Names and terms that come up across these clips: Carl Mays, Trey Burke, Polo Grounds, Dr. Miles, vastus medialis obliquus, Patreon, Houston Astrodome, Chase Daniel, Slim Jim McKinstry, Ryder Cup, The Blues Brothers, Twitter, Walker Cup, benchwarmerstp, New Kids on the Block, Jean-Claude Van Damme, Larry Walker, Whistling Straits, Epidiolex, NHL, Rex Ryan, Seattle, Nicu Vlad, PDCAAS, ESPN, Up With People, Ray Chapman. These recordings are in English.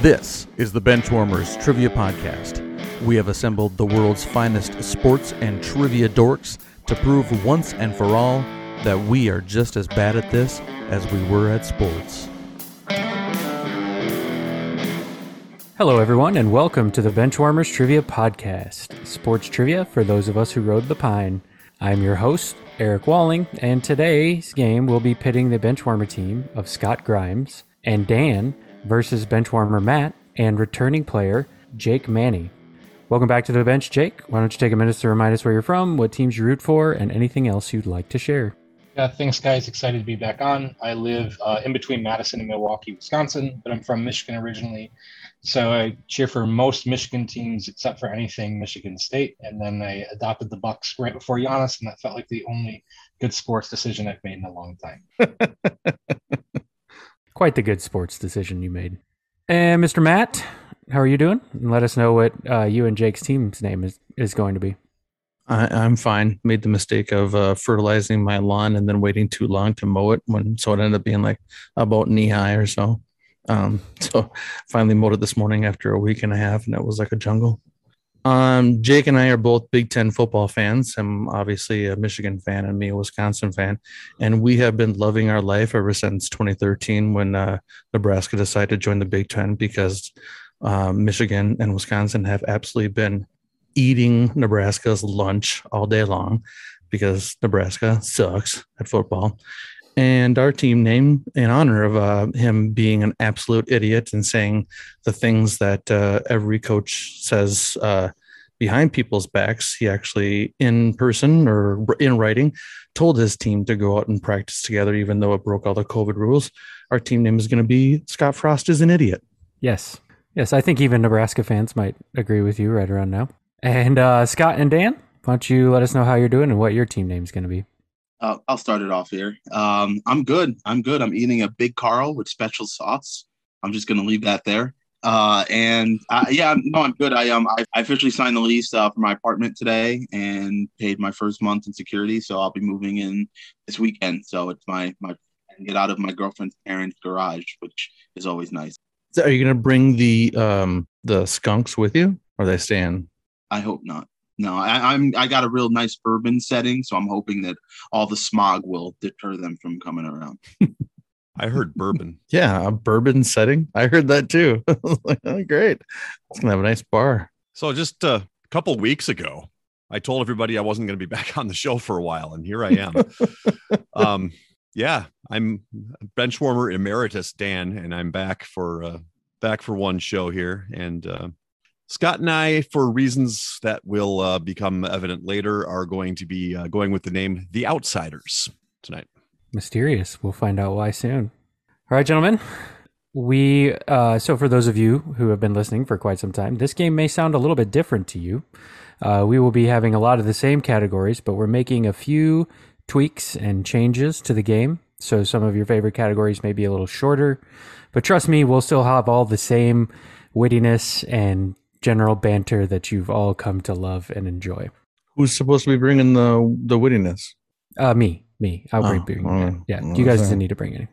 This is the Benchwarmers Trivia Podcast. We have assembled the world's finest sports and trivia dorks to prove once and for all that we are just as bad at this as we were at sports. Hello everyone and welcome to the Benchwarmers Trivia Podcast, sports trivia for those of us who rode the pine. I'm your host, Eric Walling, and today's game will be pitting the Benchwarmer team of Scott Grimes and Dan versus Benchwarmer Matt and returning player Jake Manny. Welcome back to the bench, Jake. Why don't you take a minute to remind us where you're from, what teams you root for, and anything else you'd like to share. Yeah, thanks, guys. Excited to be back on. I live in between Madison and Milwaukee, Wisconsin, but I'm from Michigan originally. So I cheer for most Michigan teams except for anything Michigan State. And then I adopted the Bucks right before Giannis, and that felt like the only good sports decision I've made in a long time. Quite the good sports decision you made. And Mr. Matt, how are you doing? And let us know what you and Jake's team's name is going to be. I'm fine. Made the mistake of fertilizing my lawn and then waiting too long to mow it, so it ended up being like about knee high or so. So finally mowed it this morning after a week and a half, and it was like a jungle. Jake and I are both Big Ten football fans. I'm obviously a Michigan fan and me a Wisconsin fan. And we have been loving our life ever since 2013 when Nebraska decided to join the Big Ten because Michigan and Wisconsin have absolutely been eating Nebraska's lunch all day long because Nebraska sucks at football. And our team name, in honor of him being an absolute idiot and saying the things that every coach says behind people's backs, he actually, in person or in writing, told his team to go out and practice together, even though it broke all the COVID rules. Our team name is going to be Scott Frost is an Idiot. Yes. Yes, I think even Nebraska fans might agree with you right around now. And Scott and Dan, why don't you let us know how you're doing and what your team name is going to be? I'll start it off here. I'm good. I'm eating a Big Carl with special sauce. I'm just going to leave that there. I'm good. I officially signed the lease for my apartment today and paid my first month in security. So I'll be moving in this weekend. So it's my get out of my girlfriend's parents' garage, which is always nice. So are you going to bring the skunks with you, or are they staying? I hope not. No, I got a real nice urban setting, so I'm hoping that all the smog will deter them from coming around. I heard bourbon. Yeah, a bourbon setting. I heard that too. I was like, oh, great. It's going to have a nice bar. So just a couple weeks ago, I told everybody I wasn't going to be back on the show for a while, and here I am. Yeah, I'm Benchwarmer Emeritus Dan, and I'm back for one show here, and Scott and I, for reasons that will become evident later, are going to be going with the name The Outsiders tonight. Mysterious. We'll find out why soon. All right, gentlemen. We so for those of you who have been listening for quite some time, this game may sound a little bit different to you. We will be having a lot of the same categories, but we're making a few tweaks and changes to the game. So some of your favorite categories may be a little shorter, but trust me, we'll still have all the same wittiness and general banter that you've all come to love and enjoy. Who's supposed to be bringing the wittiness? Me. I'll bring that. Yeah, you guys didn't need to bring any.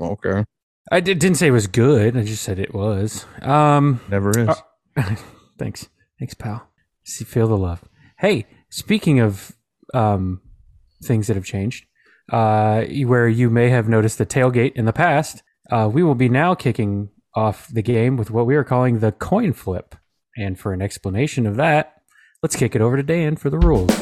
Okay. I didn't say it was good. I just said it was. Never is. Thanks, pal. Feel the love. Hey, speaking of things that have changed, where you may have noticed the tailgate in the past, we will be now kicking off the game with what we are calling the coin flip. And for an explanation of that, let's kick it over to Dan for the rules.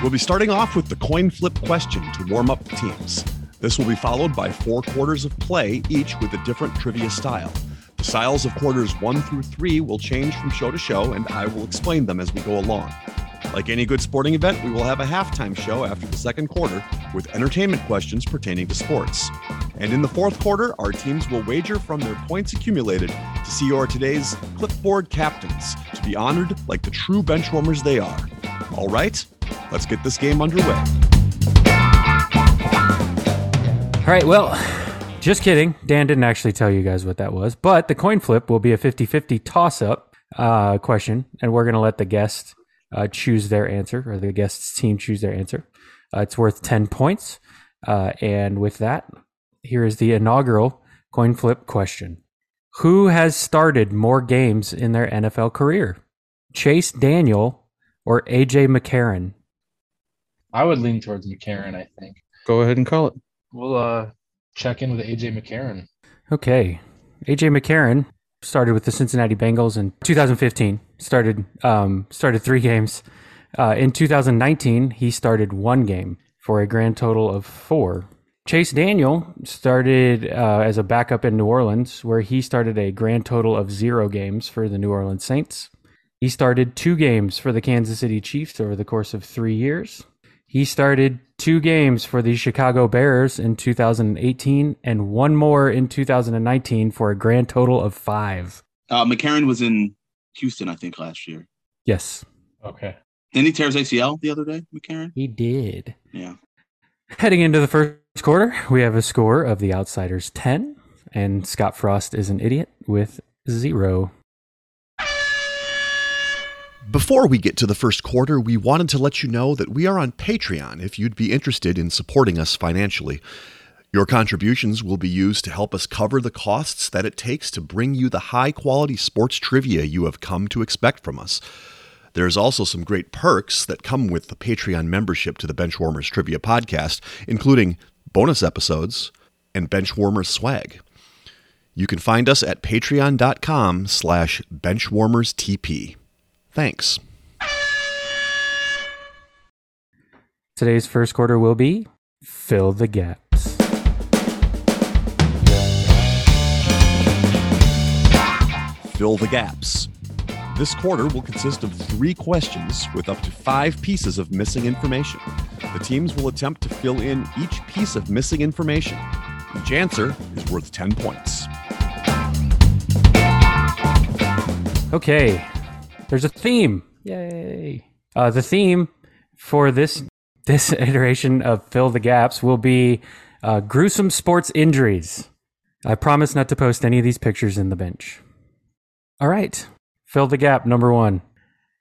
We'll be starting off with the coin flip question to warm up the teams. This will be followed by 4 quarters of play, each with a different trivia style. The styles of quarters 1 through 3 will change from show to show, and I will explain them as we go along. Like any good sporting event, we will have a halftime show after the second quarter with entertainment questions pertaining to sports. And in the fourth quarter, our teams will wager from their points accumulated to see your today's clipboard captains to be honored like the true benchwarmers they are. All right, let's get this game underway. All right, well, just kidding. Dan didn't actually tell you guys what that was, but the coin flip will be a 50-50 toss-up question, and we're going to let the guest choose their answer, or the guest's team choose their answer. It's worth 10 points. And with that, Here is the inaugural coin flip question. Who has started more games in their NFL career? Chase Daniel or A.J. McCarron? I would lean towards McCarron, I think. Go ahead and call it. We'll check in with A.J. McCarron. Okay. A.J. McCarron started with the Cincinnati Bengals in 2015. Started three games. In 2019, he started one game for a grand total of four. Chase Daniel started as a backup in New Orleans, where he started a grand total of 0 games for the New Orleans Saints. He started 2 games for the Kansas City Chiefs over the course of 3 years. He started 2 games for the Chicago Bears in 2018 and one more in 2019 for a grand total of 5. McCarron was in Houston, I think, last year. Yes. Okay. Didn't he tear his ACL the other day, McCarron? He did. Yeah. Heading into the first quarter, we have a score of the Outsiders 10, and Scott Frost is an idiot with 0. Before we get to the first quarter, we wanted to let you know that we are on Patreon if you'd be interested in supporting us financially. Your contributions will be used to help us cover the costs that it takes to bring you the high-quality sports trivia you have come to expect from us. There's also some great perks that come with the Patreon membership to the Benchwarmers Trivia Podcast, including bonus episodes and Benchwarmers swag. You can find us at patreon.com/benchwarmerstp. Thanks. Today's first quarter will be Fill the Gaps. Fill the Gaps. This quarter will consist of 3 questions with up to 5 pieces of missing information. The teams will attempt to fill in each piece of missing information. Each answer is worth 10 points. Okay. There's a theme. Yay. The theme for this iteration of Fill the Gaps will be gruesome sports injuries. I promise not to post any of these pictures in the bench. All right. Fill the gap, number 1.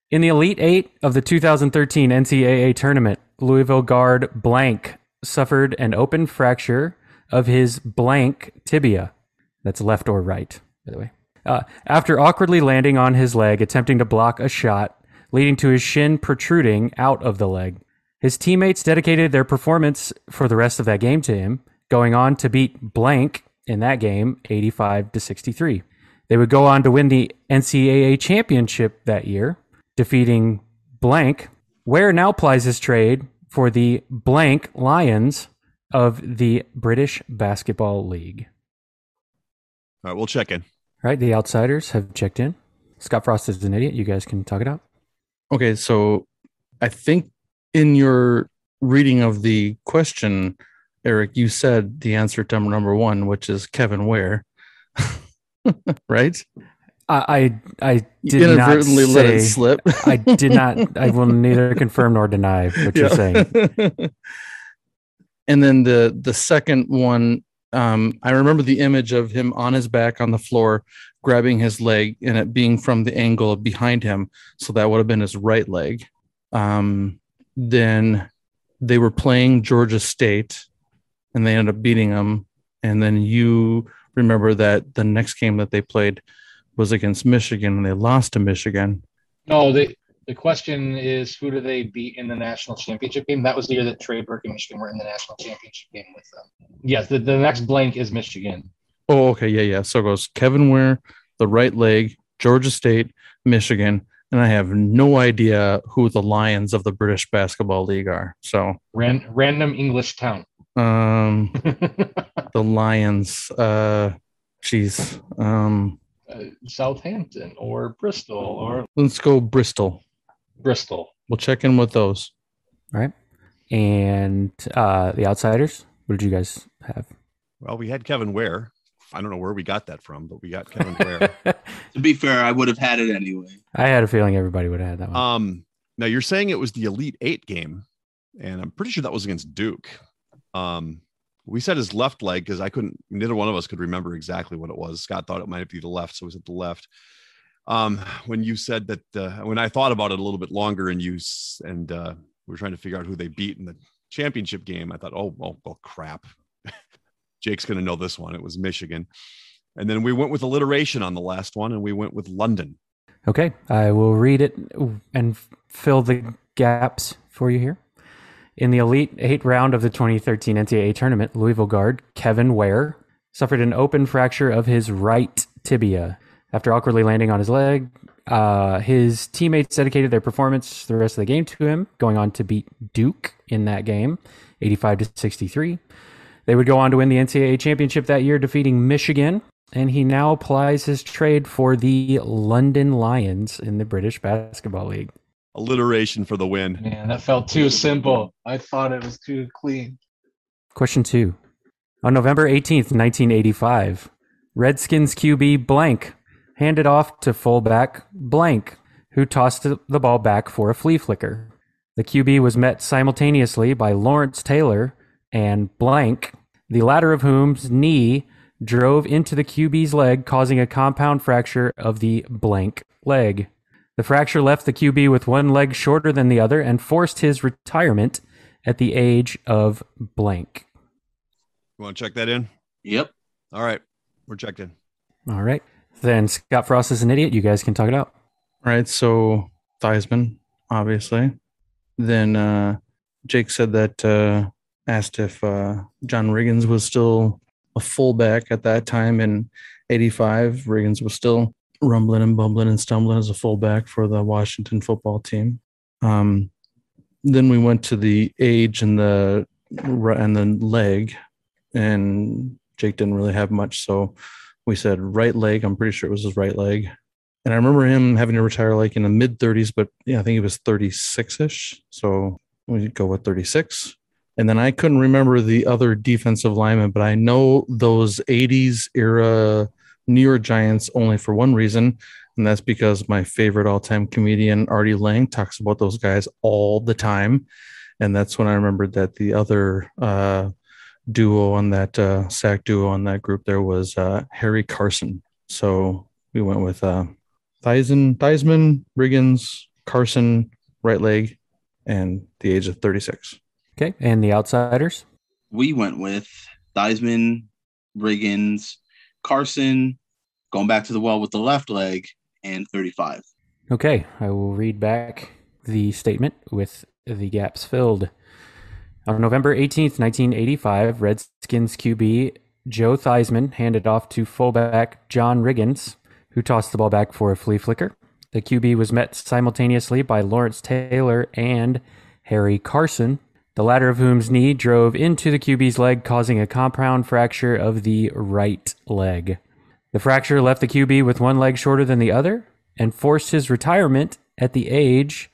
In the Elite 8 of the 2013 NCAA tournament, Louisville guard blank suffered an open fracture of his blank tibia. That's left or right, by the way. After awkwardly landing on his leg, attempting to block a shot, leading to his shin protruding out of the leg. His teammates dedicated their performance for the rest of that game to him, going on to beat blank in that game 85-63. They would go on to win the NCAA championship that year, defeating blank, where now plies his trade for the blank Lions of the British Basketball League. All right, we'll check in. All right, the Outsiders have checked in. Scott Frost is an idiot. You guys can talk it out. Okay, so I think in your reading of the question, Eric, you said the answer to number 1, which is Kevin Ware, right? I did inadvertently not say, let it slip. I did not. I will neither confirm nor deny what you're saying. And then the second one. I remember the image of him on his back on the floor, grabbing his leg and it being from the angle behind him. So that would have been his right leg. Then they were playing Georgia State and they ended up beating them. And then you remember that the next game that they played was against Michigan and they lost to Michigan. No, the question is, who do they beat in the national championship game? That was the year that Trey Burke and Michigan were in the national championship game with them. Yes, the next blank is Michigan. Oh, okay, yeah. So it goes Kevin Ware, the right leg, Georgia State, Michigan, and I have no idea who the Lions of the British Basketball League are. So random English town. The Lions. Geez. Southampton or Bristol or let's go Bristol. We'll check in with those. All right. And the Outsiders, what did you guys have? Well, we had Kevin Ware. I don't know where we got that from, but we got Kevin Ware. To be fair, I would have had it anyway. I had a feeling everybody would have had that one. Now, you're saying it was the Elite 8 game, and I'm pretty sure that was against Duke. We said his left leg because neither one of us could remember exactly what it was. Scott thought it might be the left, so we said the left. When you said that, when I thought about it a little bit longer and we were trying to figure out who they beat in the championship game, I thought, oh, crap. Jake's going to know this one. It was Michigan. And then we went with alliteration on the last one, and we went with London. Okay, I will read it and fill the gaps for you here. In the Elite Eight round of the 2013 NCAA tournament, Louisville guard Kevin Ware suffered an open fracture of his right tibia. After awkwardly landing on his leg, his teammates dedicated their performance the rest of the game to him, going on to beat Duke in that game, 85-63. They would go on to win the NCAA championship that year, defeating Michigan. And he now applies his trade for the London Lions in the British Basketball League. Alliteration for the win. Man, that felt too simple. I thought it was too clean. Question 2. On November 18th, 1985, Redskins QB blank handed off to fullback blank, who tossed the ball back for a flea flicker. The QB was met simultaneously by Lawrence Taylor and blank, the latter of whom's knee drove into the QB's leg, causing a compound fracture of the blank leg. The fracture left the QB with one leg shorter than the other and forced his retirement at the age of blank. You want to check that in? Yep. All right. We're checked in. All right. Then Scott Frost is an idiot. You guys can talk it out. All right. So Theismann, obviously. Then Jake said that asked if John Riggins was still a fullback at that time in 85. Riggins was still rumbling and bumbling and stumbling as a fullback for the Washington football team. Then we went to the age and the leg, and Jake didn't really have much. So we said right leg. I'm pretty sure it was his right leg. And I remember him having to retire like in the mid 30s, but yeah, I think he was 36-ish. So we go with 36. And then I couldn't remember the other defensive lineman, but I know those 80s era New York Giants only for one reason, and that's because my favorite all-time comedian, Artie Lang, talks about those guys all the time. And that's when I remembered that the other duo on that sack duo on that group there was Harry Carson. So we went with Theismann, Riggins, Carson, right leg, and the age of 36. Okay, and the outsiders? We went with Theismann, Riggins, Carson, going back to the well with the left leg, and 35. Okay, I will read back the statement with the gaps filled. On November 18th, 1985, Redskins QB Joe Theismann handed off to fullback John Riggins, who tossed the ball back for a flea flicker. The QB was met simultaneously by Lawrence Taylor and Harry Carson, the latter of whom's knee drove into the QB's leg, causing a compound fracture of the right leg. The fracture left the QB with one leg shorter than the other and forced his retirement at the age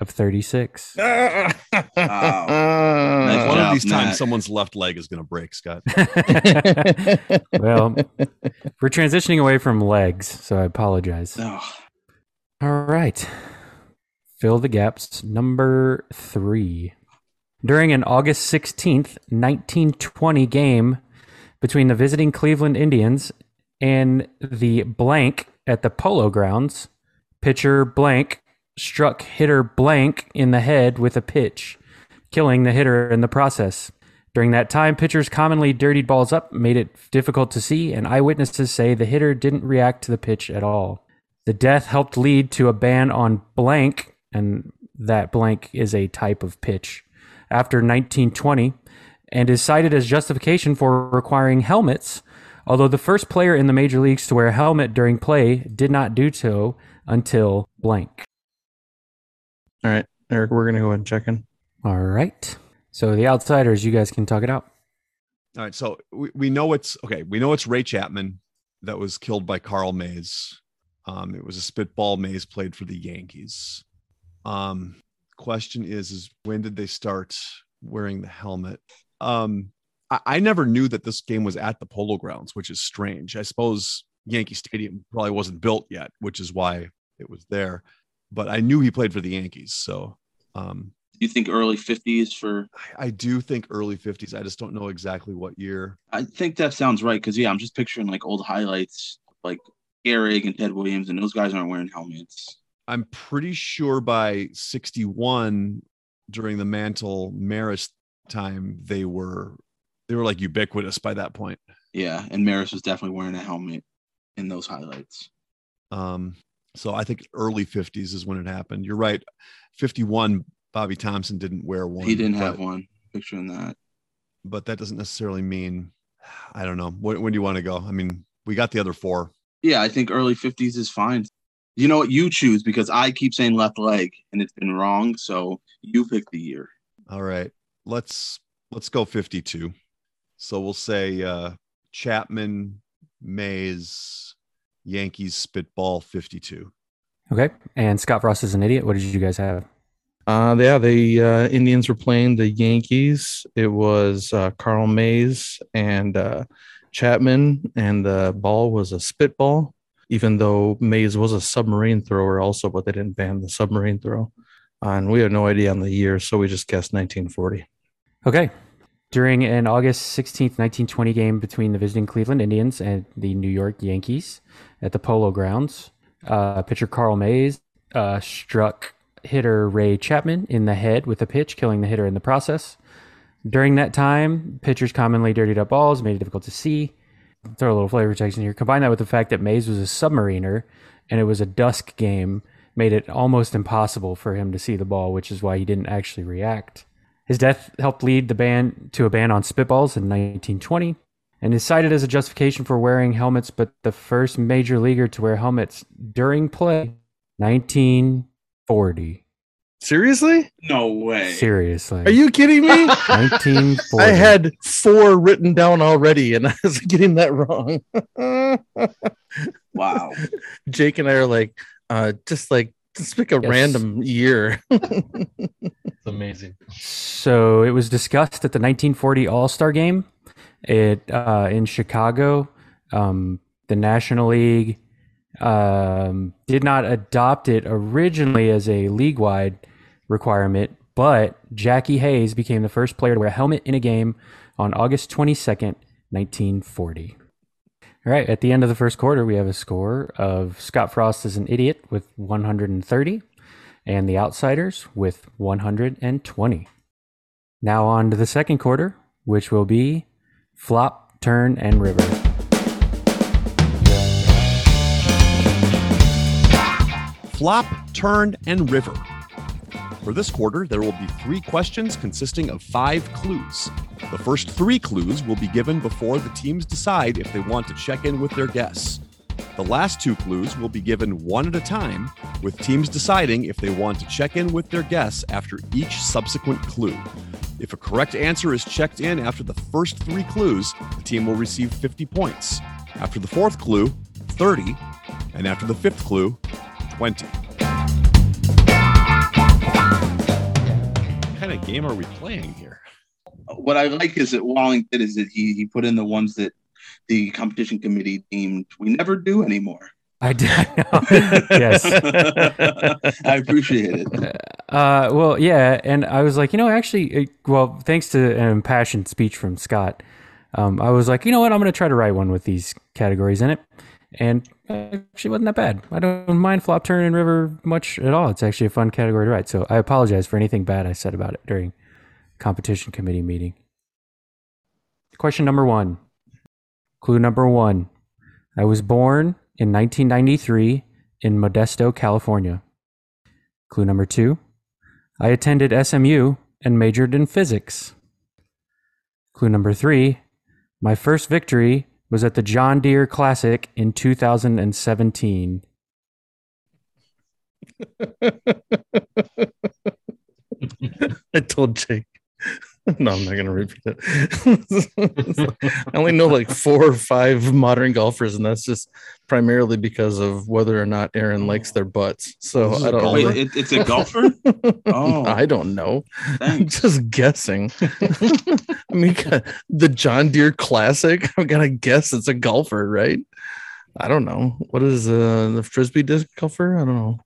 of 36. Wow. Nice one job, of these Matt. Times someone's left leg is going to break, Scott. Well, we're transitioning away from legs, so I apologize. Oh. All right. Fill the gaps. Number 3. During an August 16th, 1920 game between the visiting Cleveland Indians and the blank at the Polo Grounds, pitcher blank struck hitter blank in the head with a pitch, killing the hitter in the process. During that time, pitchers commonly dirtied balls up, made it difficult to see, and eyewitnesses say the hitter didn't react to the pitch at all. The death helped lead to a ban on blank, and that blank is a type of pitch, after 1920, and is cited as justification for requiring helmets, although the first player in the major leagues to wear a helmet during play did not do so until blank. All right, Eric, we're going to go ahead and check in. All right. So the outsiders, you guys can talk it out. All right, so we know it's, okay, we know it's Ray Chapman that was killed by Carl Mays. It was a spitball. Mays played for the Yankees. Question is when did they start wearing the helmet? I never knew that this game was at the Polo Grounds, which is strange. I suppose Yankee Stadium probably wasn't built yet, which is why it was there. But I knew he played for the Yankees. So do you think early 50s for? I do think early 50s. I just don't know exactly what year. I think that sounds right because, yeah, I'm just picturing like old highlights like Gehrig and Ted Williams, and those guys aren't wearing helmets. I'm pretty sure by 61, during the Mantle Maris time, they were They were like ubiquitous by that point. Yeah, and Maris was definitely wearing a helmet in those highlights. So I think early 50s is when it happened. You're right. 51, Bobby Thompson didn't wear one. He didn't have one. Picturing that. But that doesn't necessarily mean, I don't know. When do you want to go? I mean, we got the other four. Yeah, I think early 50s is fine. You know what? You choose, because I keep saying left leg and it's been wrong. So you pick the year. All right. Let's go 52. So we'll say Chapman, Mays, Yankees spitball 52. Okay. And Scott Frost is an idiot. What did you guys have? The Indians were playing the Yankees. It was Carl Mays and Chapman, and the ball was a spitball, even though Mays was a submarine thrower also, but they didn't ban the submarine throw. And we had no idea on the year, so we just guessed 1940. Okay. During an August 16th, 1920 game between the visiting Cleveland Indians and the New York Yankees at the Polo Grounds, pitcher Carl Mays struck hitter Ray Chapman in the head with a pitch, killing the hitter in the process. During that time, pitchers commonly dirtied up balls, made it difficult to see. Throw a little flavor text in here. Combine that with the fact that Mays was a submariner and it was a dusk game, made it almost impossible for him to see the ball, which is why he didn't actually react. His death helped lead the ban to a ban on spitballs in 1920 and is cited as a justification for wearing helmets, but the first major leaguer to wear helmets during play, 1940. Seriously? No way. Seriously. Are you kidding me? 1940. I had 4 written down already, and I was getting that wrong. Wow. Jake and I are like, just pick a random year. It's amazing. So it was discussed at the 1940 All-Star Game in Chicago. The National League did not adopt it originally as a league-wide requirement, but Jackie Hayes became the first player to wear a helmet in a game on August 22nd, 1940. All right, at the end of the first quarter, we have a score of Scott Frost is an idiot with 130 and the Outsiders with 120. Now on to the second quarter, which will be Flop, Turn, and River. Flop, Turn, and River. For this quarter, there will be 3 questions consisting of 5 clues. The first 3 clues will be given before the teams decide if they want to check in with their guests. The last 2 clues will be given one at a time, with teams deciding if they want to check in with their guests after each subsequent clue. If a correct answer is checked in after the first 3 clues, the team will receive 50 points. After the 4th clue, 30, and after the 5th clue, 20. What kind of game are we playing here? What I like is that Walling did is that he put in the ones that the competition committee deemed we never do anymore. I did. Yes. I appreciate it. Well, yeah. And I was like, thanks to an impassioned speech from Scott, I was like, you know what? I'm going to try to write one with these categories in it. And actually wasn't that bad. I don't mind Flop, Turn, and River much at all. It's actually a fun category to write. So I apologize for anything bad I said about it during competition committee meeting. Question number 1. Clue number 1. I was born in 1993 in Modesto, California. Clue number 2. I attended SMU and majored in physics. Clue number 3. My first victory was at the John Deere Classic in 2017. I told Jake. No, I'm not going to repeat it. I only know 4 or 5 modern golfers, and that's just primarily because of whether or not Aaron likes their butts. So I don't know. Wait, it's a golfer? Oh, I don't know. Thanks. I'm just guessing. I mean, the John Deere Classic, I'm going to guess it's a golfer, right? I don't know. What is the Frisbee disc golfer? I don't know.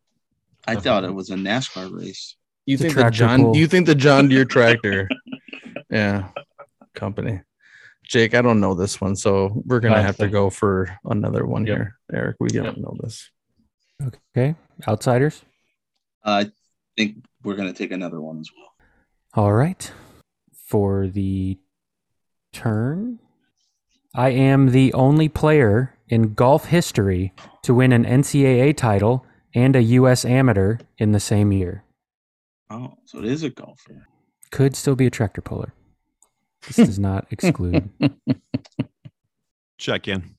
I thought it was a NASCAR race. You think the John Deere tractor? Yeah, company. Jake, I don't know this one, so we're gonna have to go for another one here. Eric, we don't know this. Okay, Outsiders. I think we're gonna take another one as well. All right, for the turn. I am the only player in golf history to win an NCAA title and a U.S. amateur in the same year. Oh, so it is a golfer. Could still be a tractor puller. This does not exclude. Check in.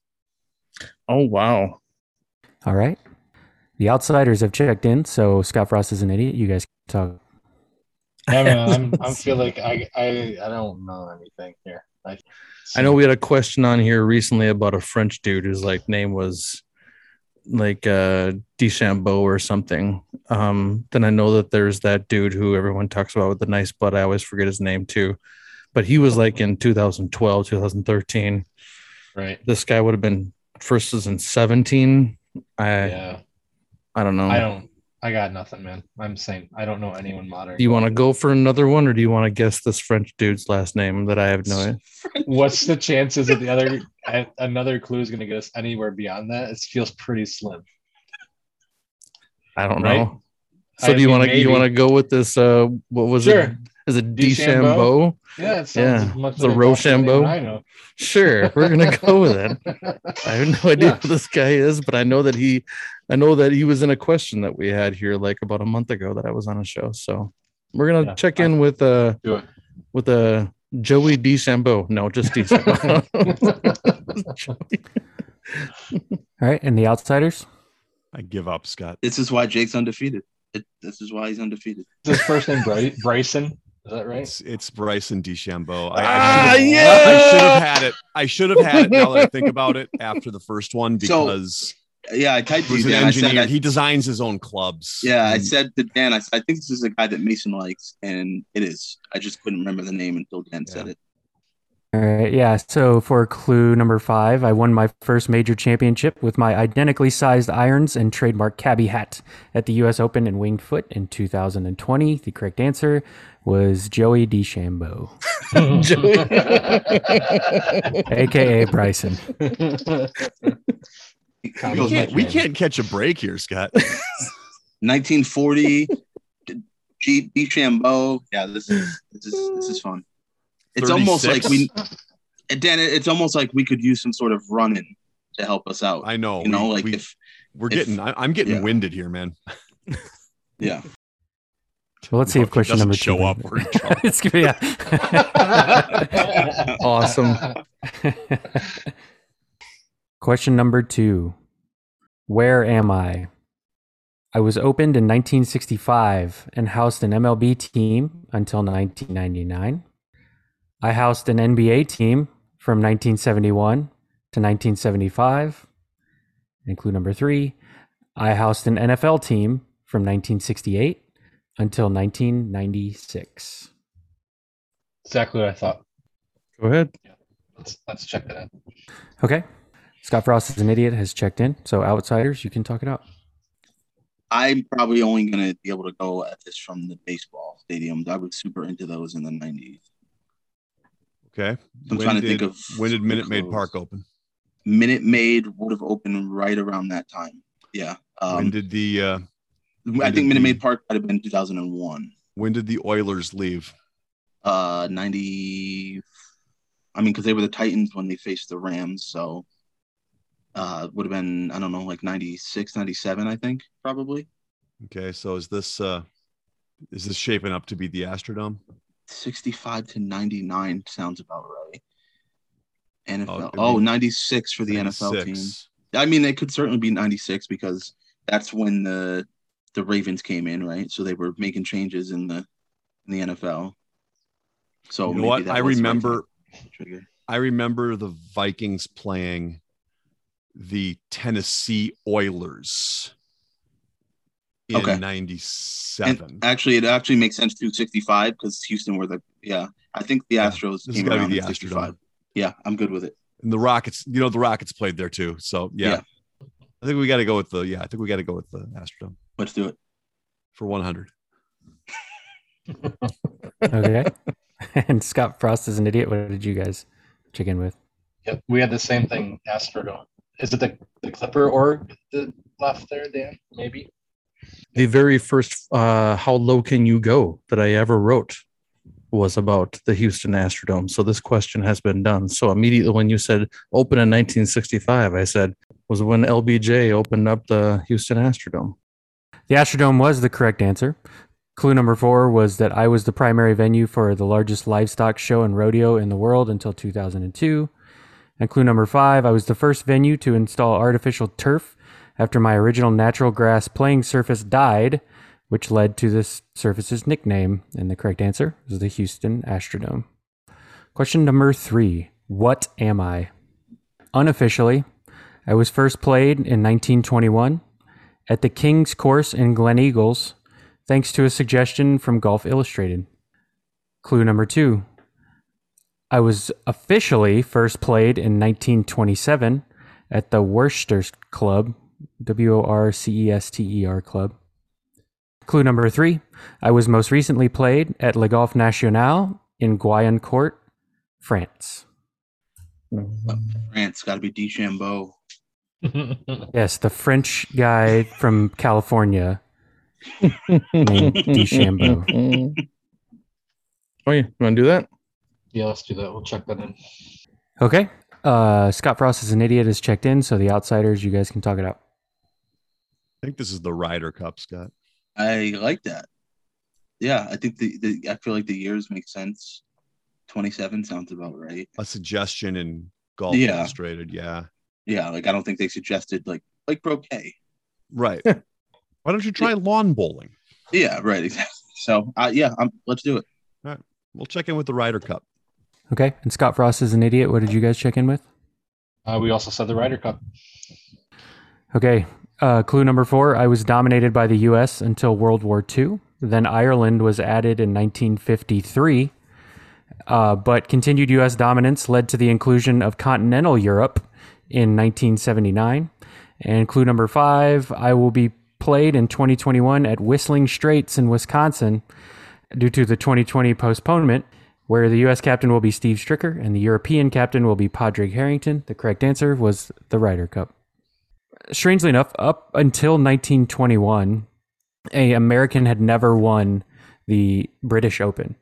Oh, wow. All right. The outsiders have checked in, so Scott Frost is an idiot. You guys can talk. I don't know. I feel like I don't know anything here. I know we had a question on here recently about a French dude whose name was DeChambeau or something. Then I know that there's that dude who everyone talks about with the nice butt. I always forget his name too, but he was in 2012, 2013. Right. This guy would have been versus in 17. I don't know. I got nothing, man. I'm saying I don't know anyone modern. Do you want to go for another one, or do you want to guess this French dude's last name that I have no idea? What's the chances that the other another clue is going to get us anywhere beyond that? It feels pretty slim. I don't know. So do you want to go with this? What was it? Is it DeChambeau? Yeah, it sounds much like Rochambeau. I know. Sure, we're gonna go with it. I have no idea who this guy is, but I know that he was in a question that we had here about a month ago that I was on a show. So we're gonna check in with a Joey DeChambeau. No, just DeChambeau. All right, and the outsiders. I give up, Scott. This is why Jake's undefeated. This is why he's undefeated. Is his first name Bryson? Is that right? It's Bryson DeChambeau. I should have had it. Now that I think about it after the first one, because I typed he's an engineer. He designs his own clubs. Yeah, I said to Dan, I think this is a guy that Mason likes, and it is. I just couldn't remember the name until Dan said it. All right. Yeah. So for clue number 5, I won my first major championship with my identically sized irons and trademark cabbie hat at the U.S. Open in Winged Foot in 2020. The correct answer was Joey DeChambeau, a.k.a. Bryson. We can't catch a break here, Scott. 1940, DeChambeau. Yeah, this is fun. It's 36? Almost like Dan. It's almost like we could use some sort of run-in to help us out. I know, I'm getting winded here, man. Yeah. Well, let's see if question number 2 show up. We're in trouble. Awesome. Question number 2. Where am I? I was opened in 1965 and housed an MLB team until 1999. I housed an NBA team from 1971 to 1975. And clue number 3, I housed an NFL team from 1968 until 1996. Exactly what I thought. Go ahead. Yeah, let's check that out. Okay. Scott Frost is an idiot, has checked in. So outsiders, you can talk it out. I'm probably only going to be able to go at this from the baseball stadiums. I was super into those in the 90s. Okay. I'm trying to think of when did Minute Maid Park open? Minute Maid would have opened right around that time. Yeah. I think Minute Maid Park might have been 2001. When did the Oilers leave? 90. I mean, because they were the Titans when they faced the Rams, so it would have been 96, 97, I think, probably. Okay, so is this shaping up to be the Astrodome? 65 to 99 sounds about right. NFL. Oh, 96 for the 96. NFL team. I mean, they could certainly be 96 because that's when the Ravens came in, right? So they were making changes in the NFL. So you know what? I remember the Vikings playing the Tennessee Oilers. In 97. And actually, it actually makes sense to 65 because Houston were I think the Astros came around be the 65. Yeah, I'm good with it. And the Rockets, the Rockets played there too. So yeah. I think we got to go with the Astrodome. Let's do it for 100. Okay. And Scott Frost is an idiot. What did you guys check in with? Yep, we had the same thing. Astrodome. Is it the Clipper or the left there, Dan? Maybe. The very first How Low Can You Go that I ever wrote was about the Houston Astrodome. So this question has been done. So immediately when you said open in 1965, I said, was when LBJ opened up the Houston Astrodome. The Astrodome was the correct answer. Clue number 4 was that I was the primary venue for the largest livestock show and rodeo in the world until 2002. And clue number 5, I was the first venue to install artificial turf after my original natural grass playing surface died, which led to this surface's nickname. And the correct answer is the Houston Astrodome. Question number 3, what am I? Unofficially, I was first played in 1921 at the King's Course in Glen Eagles, thanks to a suggestion from Golf Illustrated. Clue number 2, I was officially first played in 1927 at the Worcesters Club, Worcester Club. Clue number 3, I was most recently played at Le Golf National in Guyancourt, France. France, got to be DeChambeau. Yes, the French guy from California named DeChambeau. Oh, yeah. You want to do that? Yeah, let's do that. We'll check that in. Okay. Scott Frost is an idiot is checked in, so the outsiders, you guys can talk it out. I think this is the Ryder Cup, Scott. I like that. Yeah, I think I feel like the years make sense. 27 sounds about right. A suggestion in Golf Illustrated, yeah. Like I don't think they suggested like croquet. Right. Why don't you try lawn bowling? Yeah. Right. Exactly. So let's do it. All right. We'll check in with the Ryder Cup. Okay. And Scott Frost is an idiot. What did you guys check in with? We also said the Ryder Cup. Okay. Clue number 4, I was dominated by the U.S. until World War II. Then Ireland was added in 1953, but continued U.S. dominance led to the inclusion of continental Europe in 1979. And clue number 5, I will be played in 2021 at Whistling Straits in Wisconsin due to the 2020 postponement, where the U.S. captain will be Steve Stricker and the European captain will be Padraig Harrington. The correct answer was the Ryder Cup. Strangely enough, up until 1921, an American had never won the British Open.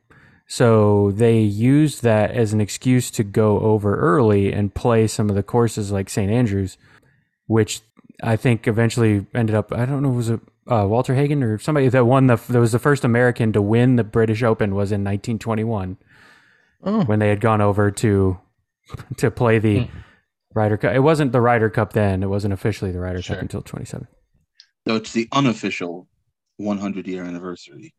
So they used that as an excuse to go over early and play some of the courses like St. Andrews, which I think eventually ended up, I don't know, was it Walter Hagen or somebody that won that was the first American to win the British Open was in 1921 when they had gone over to play the Ryder Cup. It wasn't the Ryder Cup then. It wasn't officially the Ryder Cup until 27. So it's the unofficial 100-year anniversary.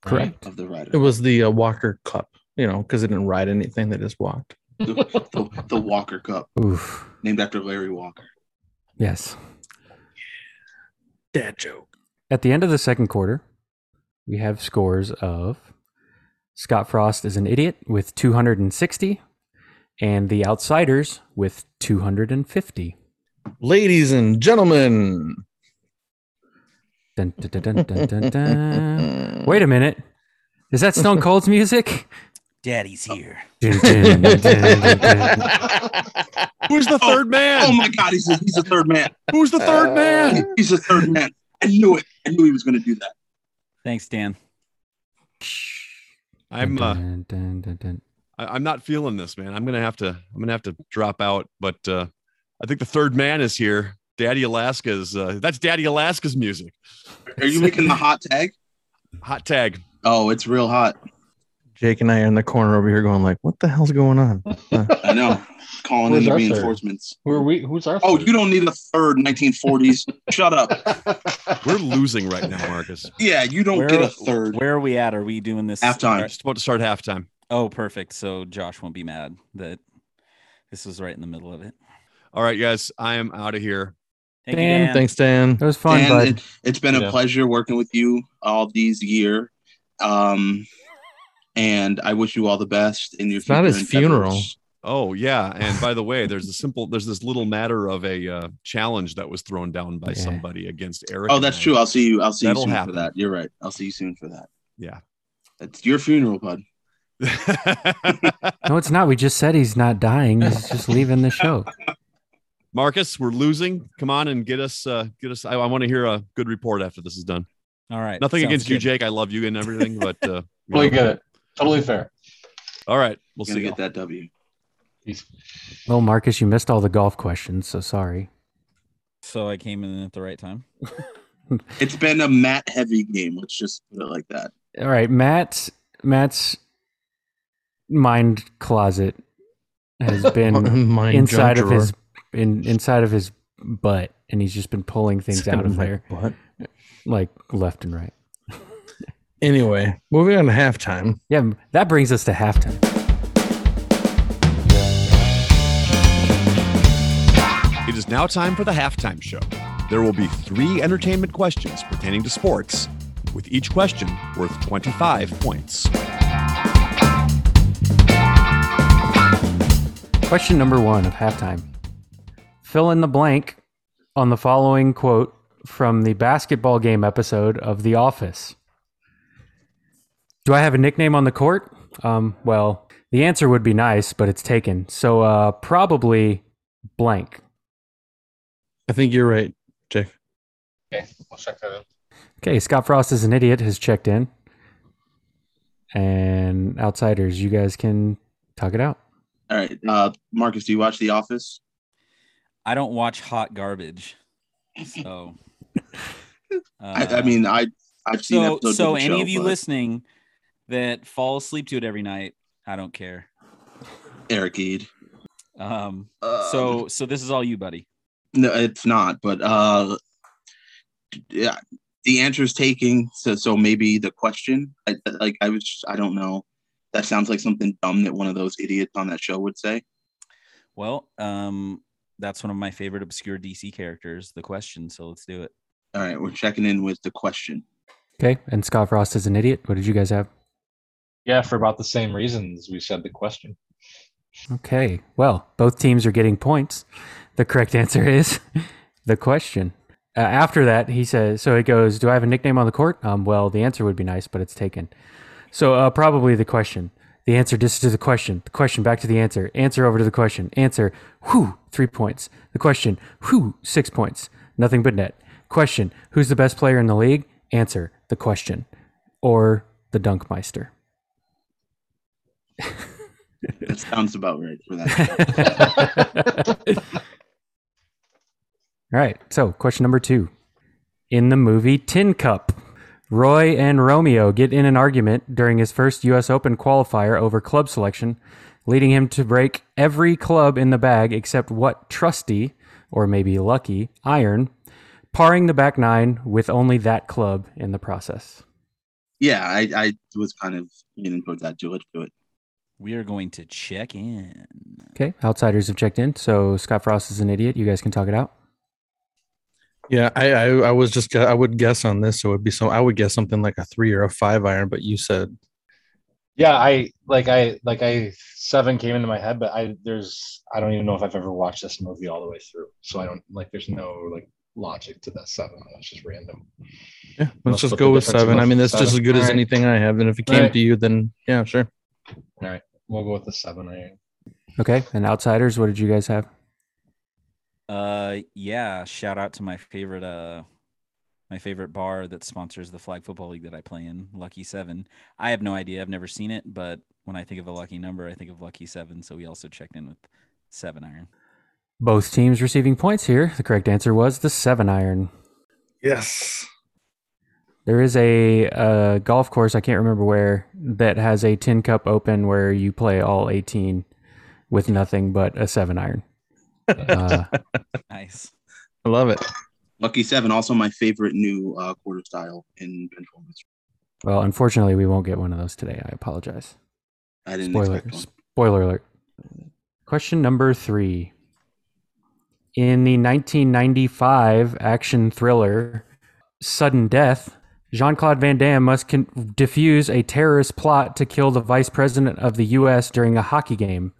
Correct. Of the Ryder Cup. It was the Walker Cup, because it didn't ride anything. They just walked. the Walker Cup. Oof. Named after Larry Walker. Yes. Dad joke. At the end of the second quarter, we have scores of Scott Frost is an idiot with 260. And the outsiders with 250. Ladies and gentlemen. Dun, dun, dun, dun, dun, dun. Wait a minute. Is that Stone Cold's music? Daddy's here. Dun, dun, dun, dun, dun. Who's the third man? Oh my God, he's the third man. Who's the third man? He's the third man. I knew it. I knew he was going to do that. Thanks, Dan. Dun, dun, dun, dun. I'm not feeling this, man. I'm gonna have to drop out. But I think the third man is here. That's Daddy Alaska's music. Are you making the hot tag? Hot tag. Oh, it's real hot. Jake and I are in the corner over here, going like, "What the hell's going on?" I know. Calling in the reinforcements. Who are we? Who's our? Oh, third? You don't need a third. 1940s. Shut up. We're losing right now, Marcus. Yeah, you don't get a third. Where are we at? Are we doing this halftime? Just about to start halftime. Oh, perfect. So Josh won't be mad that this was right in the middle of it. All right, guys, I am out of here. Dan. Thanks, Dan. It was fun, Dan, bud. It's been a pleasure working with you all these years. And I wish you all the best in your future. It's not his funeral. Oh, yeah. And by the way, there's this little matter of a challenge that was thrown down by somebody against Eric. Oh, that's true. I'll see you soon for that. You're right. I'll see you soon for that. Yeah. It's your funeral, bud. No, it's not. We just said he's not dying. He's just leaving the show. Marcus, we're losing. Come on and get us. I want to hear a good report after this is done. All right. Nothing against you, Jake. I love you and everything, but we got it. Totally fair. All right. We'll see. Get that W. Peace. Well, Marcus, you missed all the golf questions, so sorry. So I came in at the right time. It's been a Matt heavy game. Let's just put it like that. All right. Matt's mind closet has been inside of his butt, and he's just been pulling things out of there, like left and right. Anyway, moving on to halftime. Yeah, that brings us to halftime. It is now time for the halftime show. There will be 3 entertainment questions pertaining to sports, with each question worth 25 points. Question number 1 of halftime. Fill in the blank on the following quote from the basketball game episode of The Office. Do I have a nickname on the court? Well, the answer would be nice, but it's taken. So probably blank. I think you're right, Jake. Okay, I'll check that out. Okay, Scott Frost is an idiot has checked in. And outsiders, you guys can talk it out. All right. Marcus, do you watch The Office? I don't watch hot garbage. So I've seen episodes. So any of you listening that fall asleep to it every night, I don't care. Eric Eid. So this is all you, buddy. No, it's not, but yeah, the answer is taking, so maybe the question. I don't know. That sounds like something dumb that one of those idiots on that show would say. Well, that's one of my favorite obscure DC characters, the question. So let's do it. All right. We're checking in with the question. Okay. And Scott Frost is an idiot. What did you guys have? Yeah. For about the same reasons we said the question. Okay. Well, both teams are getting points. The correct answer is the question. After that, he says, so it goes, do I have a nickname on the court? Well, the answer would be nice, but it's taken. So probably the question. The answer just to the question back to the answer, answer over to the question, answer, 3 points. The question, 6 points, nothing but net. Question, who's the best player in the league? Answer, the question, or the Dunkmeister. That sounds about right for that. All right, so question number 2. In the movie Tin Cup, Roy and Romeo get in an argument during his first U.S. Open qualifier over club selection, leading him to break every club in the bag except what trusty, or maybe lucky, iron, parring the back nine with only that club in the process. Yeah, I was kind of leaning towards that. Do it. We are going to check in. Okay, outsiders have checked in, so Scott Frost is an idiot. You guys can talk it out. Yeah, I was just, I would guess on this. So it would be I would guess something like a 3 or a 5 iron, but you said. Yeah, I 7 came into my head, but I don't even know if I've ever watched this movie all the way through. So I don't there's no logic to that 7. That's just random. Yeah, let's just go with 7. I mean, that's 7. Just as good as anything I have. And if it came to you, then yeah, sure. All right, we'll go with the 7 iron. Okay, and outsiders, what did you guys have? Yeah, shout out to my favorite bar that sponsors the flag football league that I play in, Lucky 7. I have no idea. I've never seen it, but when I think of a lucky number, I think of Lucky 7. So we also checked in with 7 iron. Both teams receiving points here. The correct answer was the 7 iron. Yes. There is a golf course, I can't remember where, that has a Tin Cup Open where you play all 18 with nothing but a 7 iron. Nice. I love it. Lucky 7, also my favorite new quarter style in bench warmers. Well, unfortunately, we won't get one of those today. I apologize. I didn't expect one. Spoiler alert. Question number 3. In the 1995 action thriller Sudden Death, Jean-Claude Van Damme must defuse a terrorist plot to kill the vice president of the U.S. during a hockey game.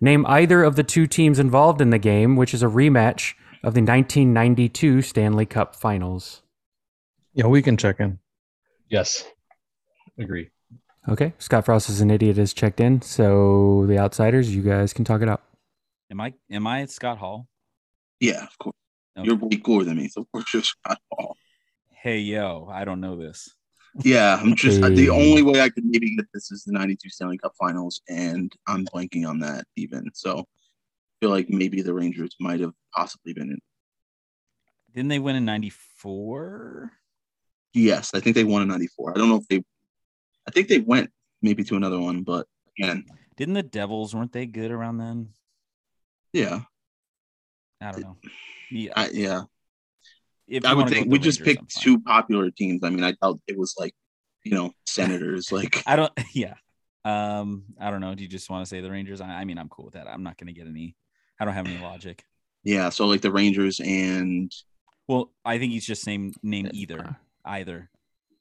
Name either of the 2 teams involved in the game, which is a rematch of the 1992 Stanley Cup Finals. Yeah, we can check in. Yes. Agree. Okay. Scott Frost is an idiot is checked in. So the outsiders, you guys can talk it out. Am I Scott Hall? Yeah, of course. Okay. You're way cooler than me, so of course you're Scott Hall. Hey, yo, I don't know this. Yeah, I'm just the only way I could maybe get this is the '92 Stanley Cup Finals, and I'm blanking on that even. So I feel like maybe the Rangers might have possibly been in. Didn't they win in '94? Yes, I think they won in '94. I don't know if they. I think they went maybe to another one, but again, didn't the Devils, weren't they good around then? Yeah, I don't know. Yeah, yeah. I would think we just picked two popular teams. I mean, I doubt it was like, you know, Senators. Like, I don't, yeah. I don't know. Do you just want to say the Rangers? I mean, I'm cool with that. I'm not going to get any, I don't have any logic. Yeah. So like the Rangers and. Well, I think he's just name either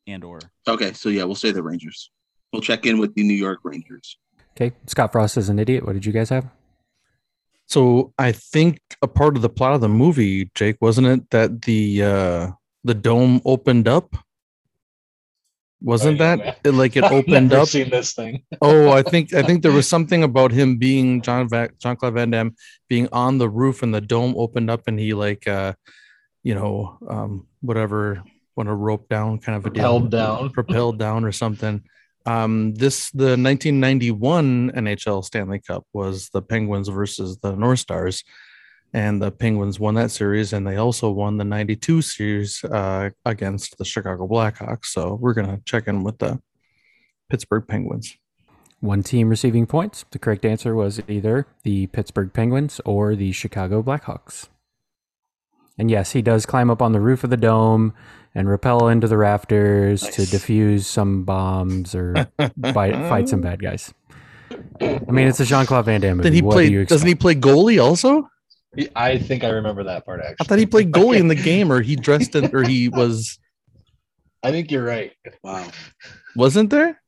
and or. Okay. So yeah, we'll say the Rangers. We'll check in with the New York Rangers. Okay. Scott Frost is an idiot. What did you guys have? So I think a part of the plot of the movie, Jake, wasn't it that the dome opened up? Wasn't that like it opened up? I've seen this thing. Oh, I think there was something about him being Jean-Claude Van Damme being on the roof and the dome opened up and he like whatever, went a rope down kind of a deal. Propelled down or something. The 1991 NHL Stanley Cup was the Penguins versus the North Stars, and the Penguins won that series, and they also won the 92 series against the Chicago Blackhawks. So we're going to check in with the Pittsburgh Penguins. One team receiving points. The correct answer was either the Pittsburgh Penguins or the Chicago Blackhawks. And yes, he does climb up on the roof of the dome and rappel into the rafters to defuse some bombs or fight some bad guys. I mean, it's a Jean-Claude Van Damme movie. Doesn't he play goalie also? I think I remember that part, actually. I thought he played goalie in the game, or he dressed in, or he was... I think you're right. Wow. Wasn't there?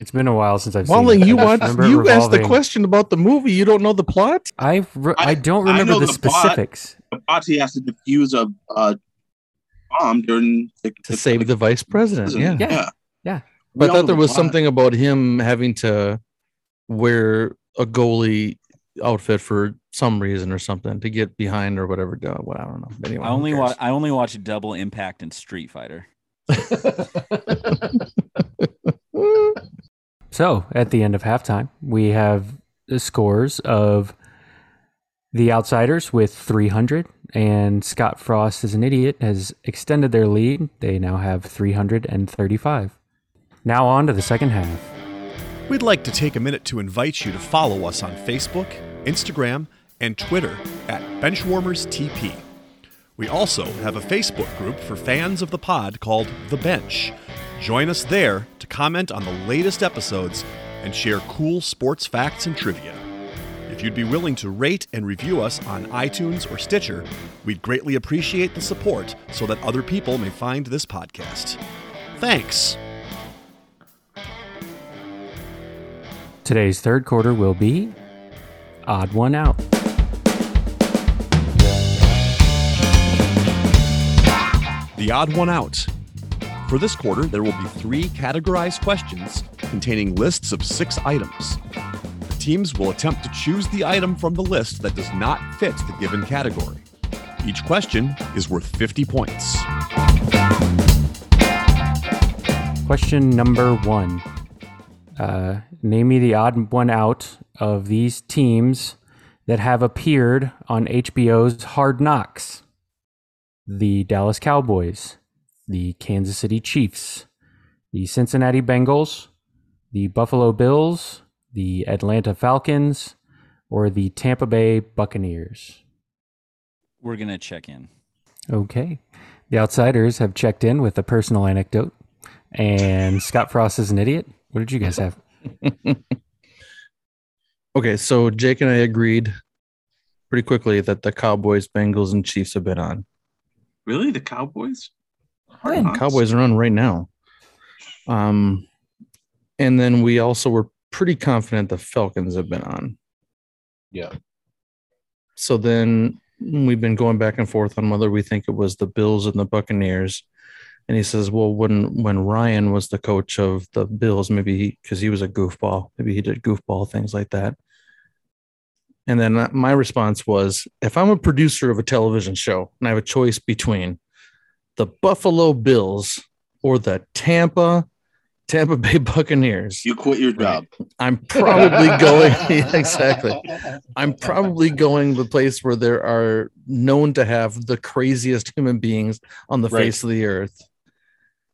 It's been a while since I've seen it. Walling, you asked the question about the movie. You don't know the plot? I don't remember the specifics. Plot. The plot, he has to defuse a bomb during to save the vice president. Yeah. But I thought there was something about him having to wear a goalie outfit for some reason or something to get behind or whatever. Well, I don't know. Anyway, I only watch Double Impact and Street Fighter. So, at the end of halftime, we have the scores of the Outsiders with 300, and Scott Frost is an Idiot has extended their lead. They now have 335. Now on to the second half. We'd like to take a minute to invite you to follow us on Facebook, Instagram, and Twitter at BenchwarmersTP. We also have a Facebook group for fans of the pod called The Bench. Join us there to comment on the latest episodes and share cool sports facts and trivia. If you'd be willing to rate and review us on iTunes or Stitcher, we'd greatly appreciate the support so that other people may find this podcast. Thanks! Today's third quarter will be Odd One Out. The Odd One Out. For this quarter, there will be three categorized questions containing lists of 6 items. The teams will attempt to choose the item from the list that does not fit the given category. Each question is worth 50 points. Question number 1. Name me the odd one out of these teams that have appeared on HBO's Hard Knocks. The Dallas Cowboys, the Kansas City Chiefs, the Cincinnati Bengals, the Buffalo Bills, the Atlanta Falcons, or the Tampa Bay Buccaneers? We're going to check in. Okay. The Outsiders have checked in with a personal anecdote, and Scott Frost is an idiot. What did you guys have? Okay, so Jake and I agreed pretty quickly that the Cowboys, Bengals, and Chiefs have been on. Really? The Cowboys? Cowboys are on right now. And then we also were pretty confident the Falcons have been on. Yeah. So then we've been going back and forth on whether we think it was the Bills and the Buccaneers. And he says, well, when Ryan was the coach of the Bills, maybe because he was a goofball, maybe he did goofball things like that. And then my response was, if I'm a producer of a television show and I have a choice between the Buffalo Bills or the Tampa Bay Buccaneers. You quit your job. I'm probably going exactly. I'm probably going the place where there are known to have the craziest human beings on the face of the earth.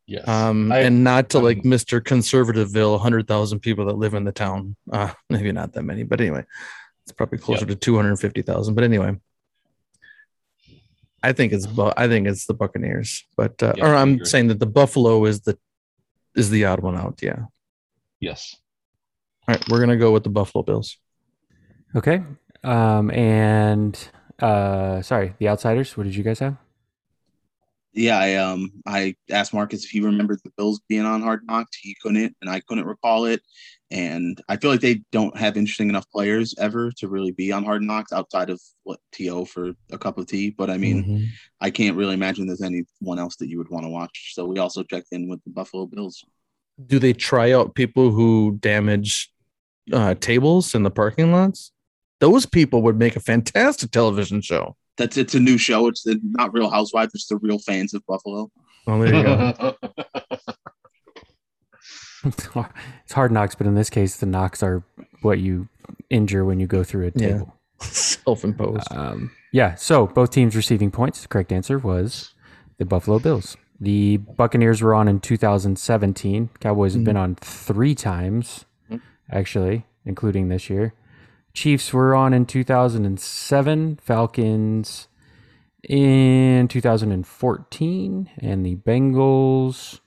Yes. And not to like Mr. Conservativeville, 100,000 people that live in the town. Maybe not that many, but anyway, it's probably closer to 250,000. But anyway, I think it's the Buccaneers. But I'm saying that the Buffalo is the odd one out. Yeah. Yes. All right. We're going to go with the Buffalo Bills. Okay. Sorry, the Outsiders. What did you guys have? Yeah. I asked Marcus if he remembered the Bills being on Hard Knocks. He couldn't, and I couldn't recall it. And I feel like they don't have interesting enough players ever to really be on Hard Knocks outside of T.O. for a cup of tea. But I mean, I can't really imagine there's anyone else that you would want to watch. So we also checked in with the Buffalo Bills. Do they try out people who damage tables in the parking lots? Those people would make a fantastic television show. It's a new show. It's not Real Housewives. It's the real fans of Buffalo. Oh, there you go. It's Hard Knocks, but in this case, the knocks are what you injure when you go through a table. Yeah. Self-imposed. So both teams receiving points. The correct answer was the Buffalo Bills. The Buccaneers were on in 2017. Cowboys have been on 3 times, actually, including this year. Chiefs were on in 2007. Falcons in 2014. And the Bengals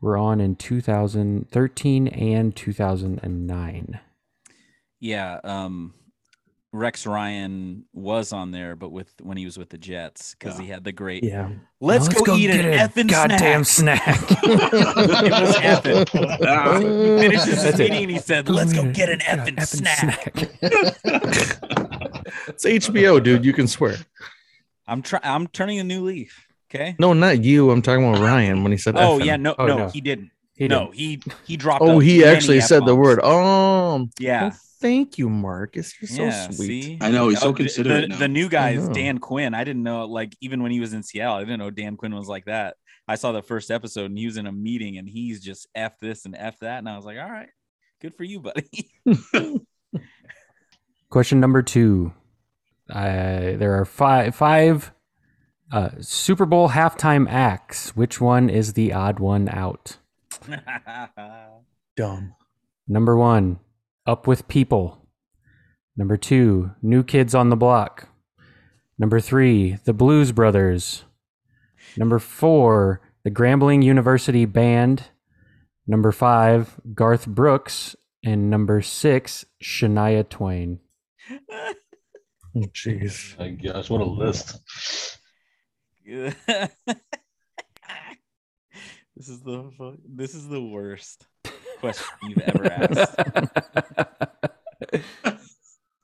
were on in 2013 and 2009. Yeah, Rex Ryan was on there, but when he was with the Jets, because he had the great. Yeah. Let's go eat an effing goddamn snack. It was effing. He finished his meeting and he said, "Let's go get an effing snack." It's HBO, dude. You can swear. I'm turning a new leaf. Okay. No, not you. I'm talking about Ryan when he said. Oh yeah, no, he didn't. He dropped. Oh, he actually said the word. Yeah. Well, thank you, Marcus. You're so sweet. See? I know he's so considerate. The new guy is Dan Quinn. I didn't know. Like even when he was in Seattle, I didn't know Dan Quinn was like that. I saw the first episode and he was in a meeting and he's just F this and F that, and I was like, all right, good for you, buddy. Question number 2. There are five. Super Bowl halftime acts. Which one is the odd one out? Dumb. Number 1, Up With People. Number 2, New Kids on the Block. Number 3, The Blues Brothers. Number 4, The Grambling University Band. Number 5, Garth Brooks. And number 6, Shania Twain. Oh, jeez. My gosh, what a list. This is the worst question you've ever asked.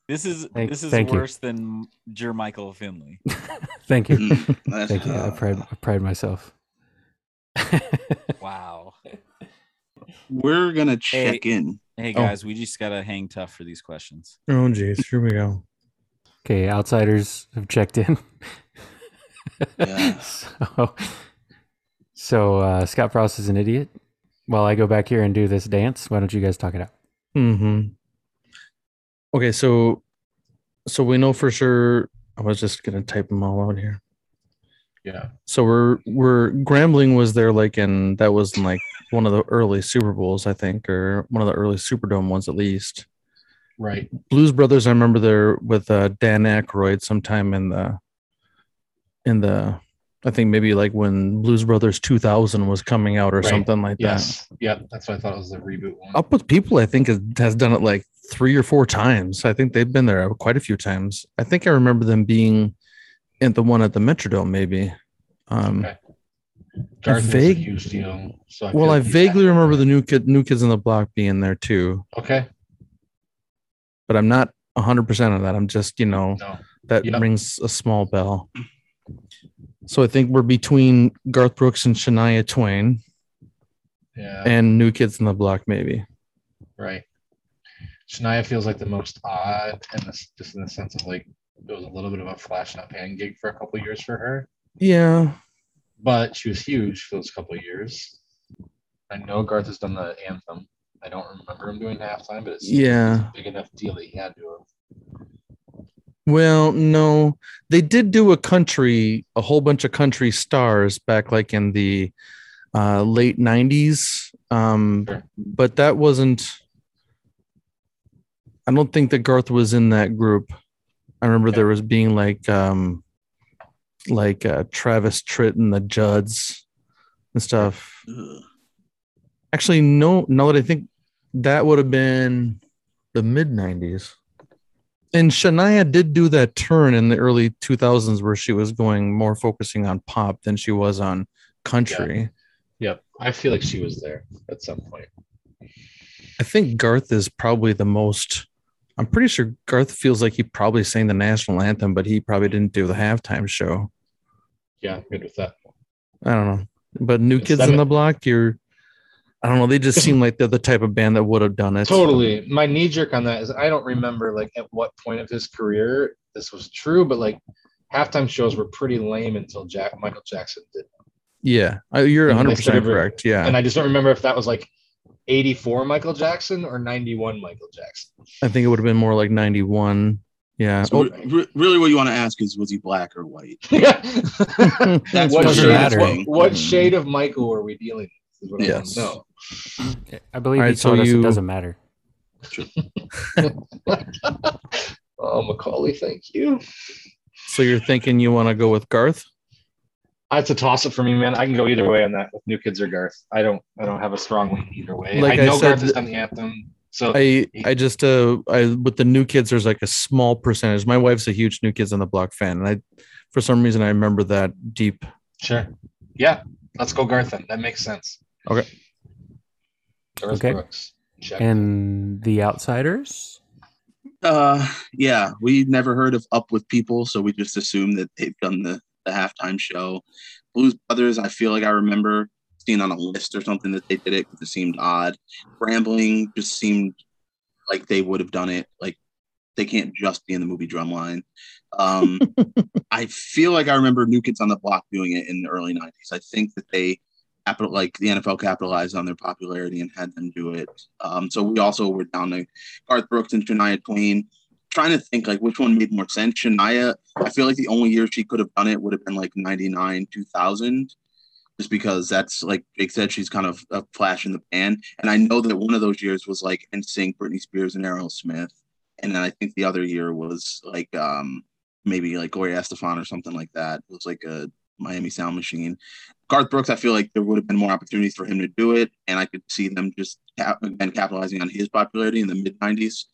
This is worse than Jermichael Finley. Thank you. Thank you. I pride myself. Wow. We're gonna check in. Hey guys, we just gotta hang tough for these questions. Oh geez, here we go. Okay, Outsiders have checked in. Yeah. So Scott Frost is an idiot. While I go back here and do this dance, why don't you guys talk it out? Mm-hmm. Okay, so we know for sure. I was just gonna type them all out here. Yeah. So we're Grambling was there like in that was in like one of the early Super Bowls, I think, or one of the early Superdome ones at least. Right. Blues Brothers, I remember there with Dan Aykroyd sometime in the. I think maybe like when Blues Brothers 2000 was coming out or something like that. Yeah, that's why I thought it was the reboot one. Up With People, I think, has done it like 3 or 4 times. I think they've been there quite a few times. I think I remember them being in the one at the Metrodome, maybe. I vaguely remember the New Kids on the Block being there too. Okay. But I'm not 100% on that. I'm just, that rings a small bell. So I think we're between Garth Brooks and Shania Twain, and New Kids on the Block, maybe. Right. Shania feels like the most odd, and just in the sense of like it was a little bit of a flash in the pan gig for a couple of years for her. Yeah. But she was huge for those couple of years. I know Garth has done the anthem. I don't remember him doing halftime, but it's a big enough deal that he had to have. Well, no, they did do a whole bunch of country stars back like in the late 90s. Sure. But that wasn't, I don't think that Garth was in that group. I remember there was being like Travis Tritt and the Judds and stuff. Ugh. Actually, no, now that I think that would have been the mid 90s. And Shania did do that turn in the early 2000s where she was going more focusing on pop than she was on country. Yep. I feel like she was there at some point. I think Garth is probably the most, I'm pretty sure Garth feels like he probably sang the national anthem, but he probably didn't do the halftime show. Yeah, I'm good with that. I don't know. But New Kids on the Block, I don't know. They just seem like they're the type of band that would have done it. Totally. My knee jerk on that is I don't remember like at what point of his career this was true, but like halftime shows were pretty lame until Michael Jackson did them. Yeah, you're 100% correct. Yeah, and I just don't remember if that was like 84 Michael Jackson or 91 Michael Jackson. I think it would have been more like 91. Yeah. So really, what you want to ask is, was he black or white? Yeah. That's what shade of Michael are we dealing with? Yes. No. I believe he told us it doesn't matter. True. Oh, Macaulay, thank you. So you're thinking you want to go with Garth? It's a toss-up for me, man. I can go either way on that with New Kids or Garth. I don't have a strong lean either way. Like I know said, Garth is on the anthem. So with the New Kids, there's like a small percentage. My wife's a huge New Kids on the Block fan, and for some reason I remember that deep. Sure. Yeah. Let's go Garth then. That makes sense. Okay. Garth Brooks. Check. And the Outsiders? Yeah. We never heard of Up With People, so we just assume that they've done the halftime show. Blues Brothers, I feel like I remember seeing on a list or something that they did it because it seemed odd. Rambling just seemed like they would have done it. Like they can't just be in the movie Drumline. I feel like I remember New Kids on the Block doing it in the early 90s. I think that the NFL capitalized on their popularity and had them do it. So we also were down to Garth Brooks and Shania Twain. Trying to think like which one made more sense. Shania, I feel like the only year she could have done it would have been like 99, 2000, just because that's like Jake said, she's kind of a flash in the pan. And I know that one of those years was like NSYNC, Britney Spears, and Aerosmith. And then I think the other year was like maybe like Gloria Estefan or something like that. It was like a Miami Sound Machine. Garth Brooks, I feel like there would have been more opportunities for him to do it. And I could see them just capitalizing on his popularity in the mid 90s.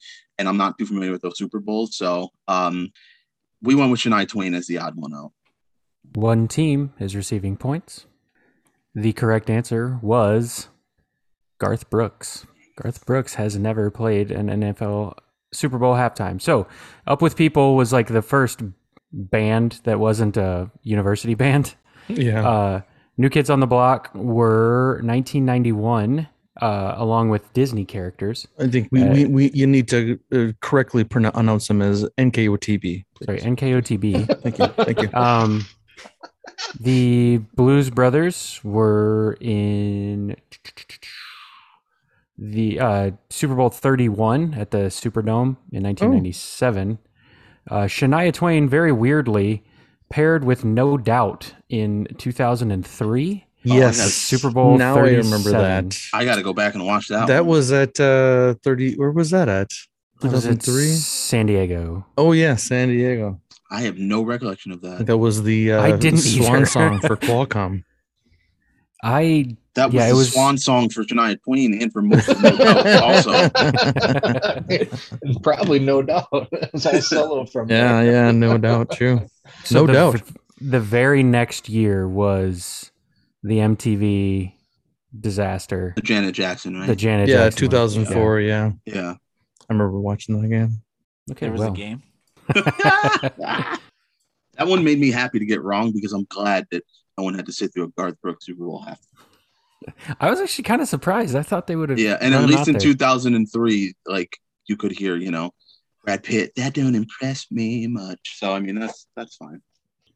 And I'm not too familiar with those Super Bowls. So we went with Shania Twain as the odd one out. One team is receiving points. The correct answer was Garth Brooks. Garth Brooks has never played an NFL Super Bowl halftime. So Up With People was like the first band that wasn't a university band. Yeah. New Kids on the Block were 1991, along with Disney characters. I think you need to correctly announce them as NKOTB. Please. Sorry, NKOTB. Thank you. Thank you. The Blues Brothers were in the Super Bowl 31 at the Superdome in 1997. Shania Twain, very weirdly, paired with No Doubt in 2003. Yes. Super Bowl 37. Now I remember that. I got to go back and watch that. That was at 30. Where was that at? 2003? San Diego. Oh, yeah. San Diego. I have no recollection of that. That was the swan song for Qualcomm. It was swan song for Shania Twain and for most of No Doubt also. Probably No Doubt. It's all solo from there. Yeah, No Doubt too. So No Doubt. The very next year was the MTV disaster. The Janet Jackson, right? The Janet Jackson. Yeah, 2004, one. Yeah. Yeah. I remember watching that again. Okay, there was a game. That one made me happy to get wrong because I'm glad that no one had to sit through a Garth Brooks Super Bowl half. I was actually kind of surprised. I thought they would have. Yeah, and at least in 2003, like you could hear, Brad Pitt. That don't impress me much. So I mean, that's fine.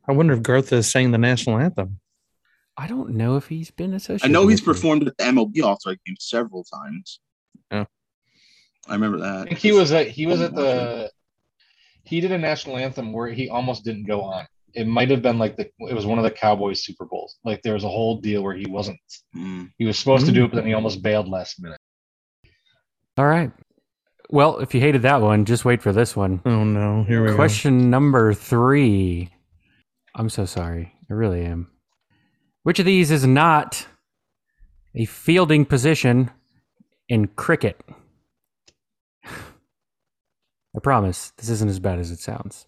I wonder if Garth is sang the national anthem. I don't know if he's been associated. I know he's performed at the MLB All-Star game several times. Yeah, I remember that. I think he did a national anthem where he almost didn't go on. It might have been it was one of the Cowboys Super Bowls. Like there was a whole deal where he wasn't. He was supposed to do it, but then he almost bailed last minute. All right. Well, if you hated that one, just wait for this one. Oh no! Here we go. Question number 3. I'm so sorry. I really am. Which of these is not a fielding position in cricket? I promise this isn't as bad as it sounds.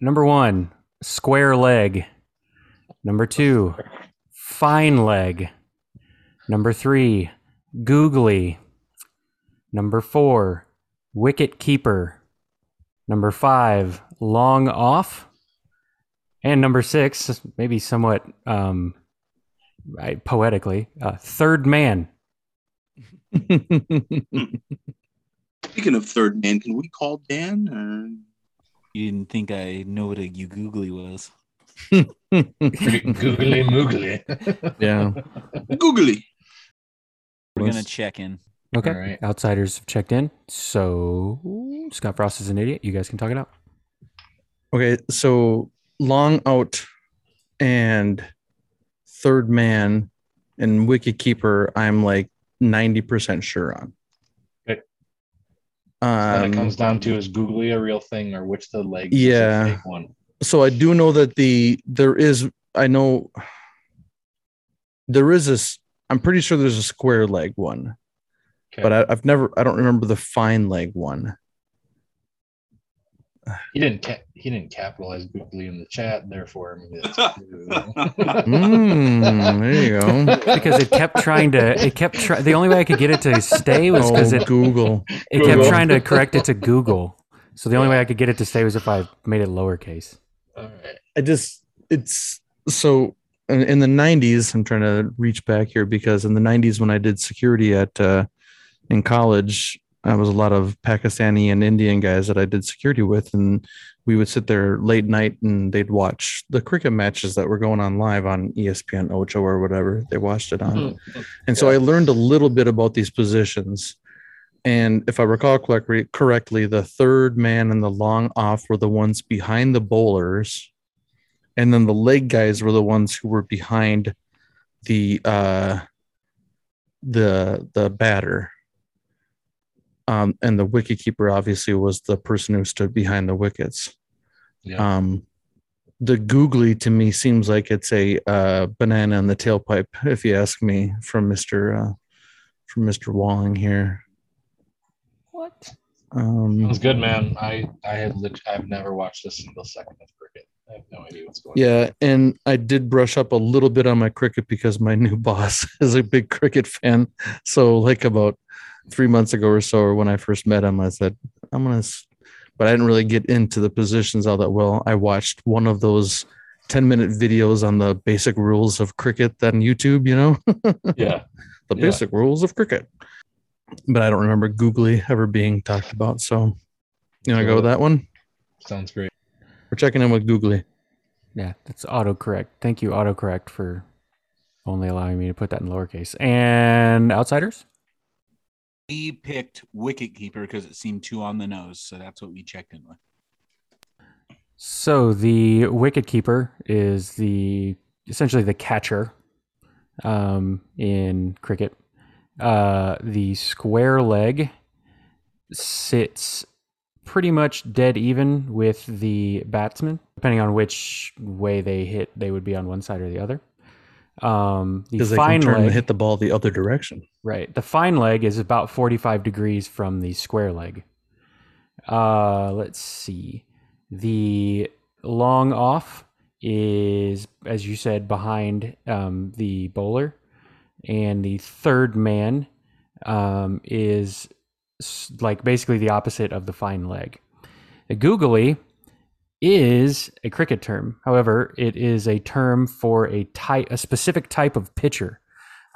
Number 1, square leg. Number 2, fine leg. Number 3, googly. Number 4, wicket keeper. Number 5, long off. And number 6, maybe somewhat poetically, third man. Speaking of third man, can we call Dan? You didn't think I know what a you googly was. Googly moogly. Yeah. Googly. We're going to check in. Okay. Right. Outsiders have checked in. So Scott Frost is an idiot. You guys can talk it out. Okay. So long out and third man and wicket keeper, I'm 90% sure on. Okay. What it comes down to is googly a real thing or which the leg is a fake one. So I do know that I'm pretty sure there's a square leg one, okay. But I don't remember the fine leg one. He didn't capitalize googly in the chat, therefore. I mean, that's there you go. Because it kept trying to. The only way I could get it to stay was because Google. It kept trying to correct it to Google. So the only way I could get it to stay was if I made it lowercase. All right. In the 90s, I'm trying to reach back here because in the 90s when I did security at in college, I was a lot of Pakistani and Indian guys that I did security with, and we would sit there late night and they'd watch the cricket matches that were going on live on ESPN Ocho or whatever they watched it on. Mm-hmm. And so I learned a little bit about these positions. And if I recall correctly, the third man and the long off were the ones behind the bowlers. And then the leg guys were the ones who were behind the batter. And the wicket keeper obviously was the person who stood behind the wickets. Yeah. The googly to me seems like it's a banana in the tailpipe, if you ask me, from Mr. Walling here. What? Sounds good, man. I've never watched a single second of cricket. I have no idea what's going on. Yeah, and I did brush up a little bit on my cricket because my new boss is a big cricket fan. So about 3 months ago or so, or when I first met him, I said, but I didn't really get into the positions all that well. I watched one of those 10-minute videos on the basic rules of cricket on YouTube, Yeah. The basic rules of cricket. But I don't remember googly ever being talked about. So, I go with that one. Sounds great. We're checking in with googly. Yeah, that's autocorrect. Thank you, autocorrect, for only allowing me to put that in lowercase. And outsiders? We picked wicketkeeper because it seemed too on the nose, so that's what we checked in with. So the wicketkeeper is essentially the catcher in cricket. The square leg sits pretty much dead even with the batsman, depending on which way they hit. They would be on one side or the other. Because they can turn and hit the ball the other direction. Right. The fine leg is about 45 degrees from the square leg. Let's see. The long off is, as you said, behind the bowler. And the third man is basically the opposite of the fine leg. The googly is a cricket term. However, it is a term for a specific type of pitcher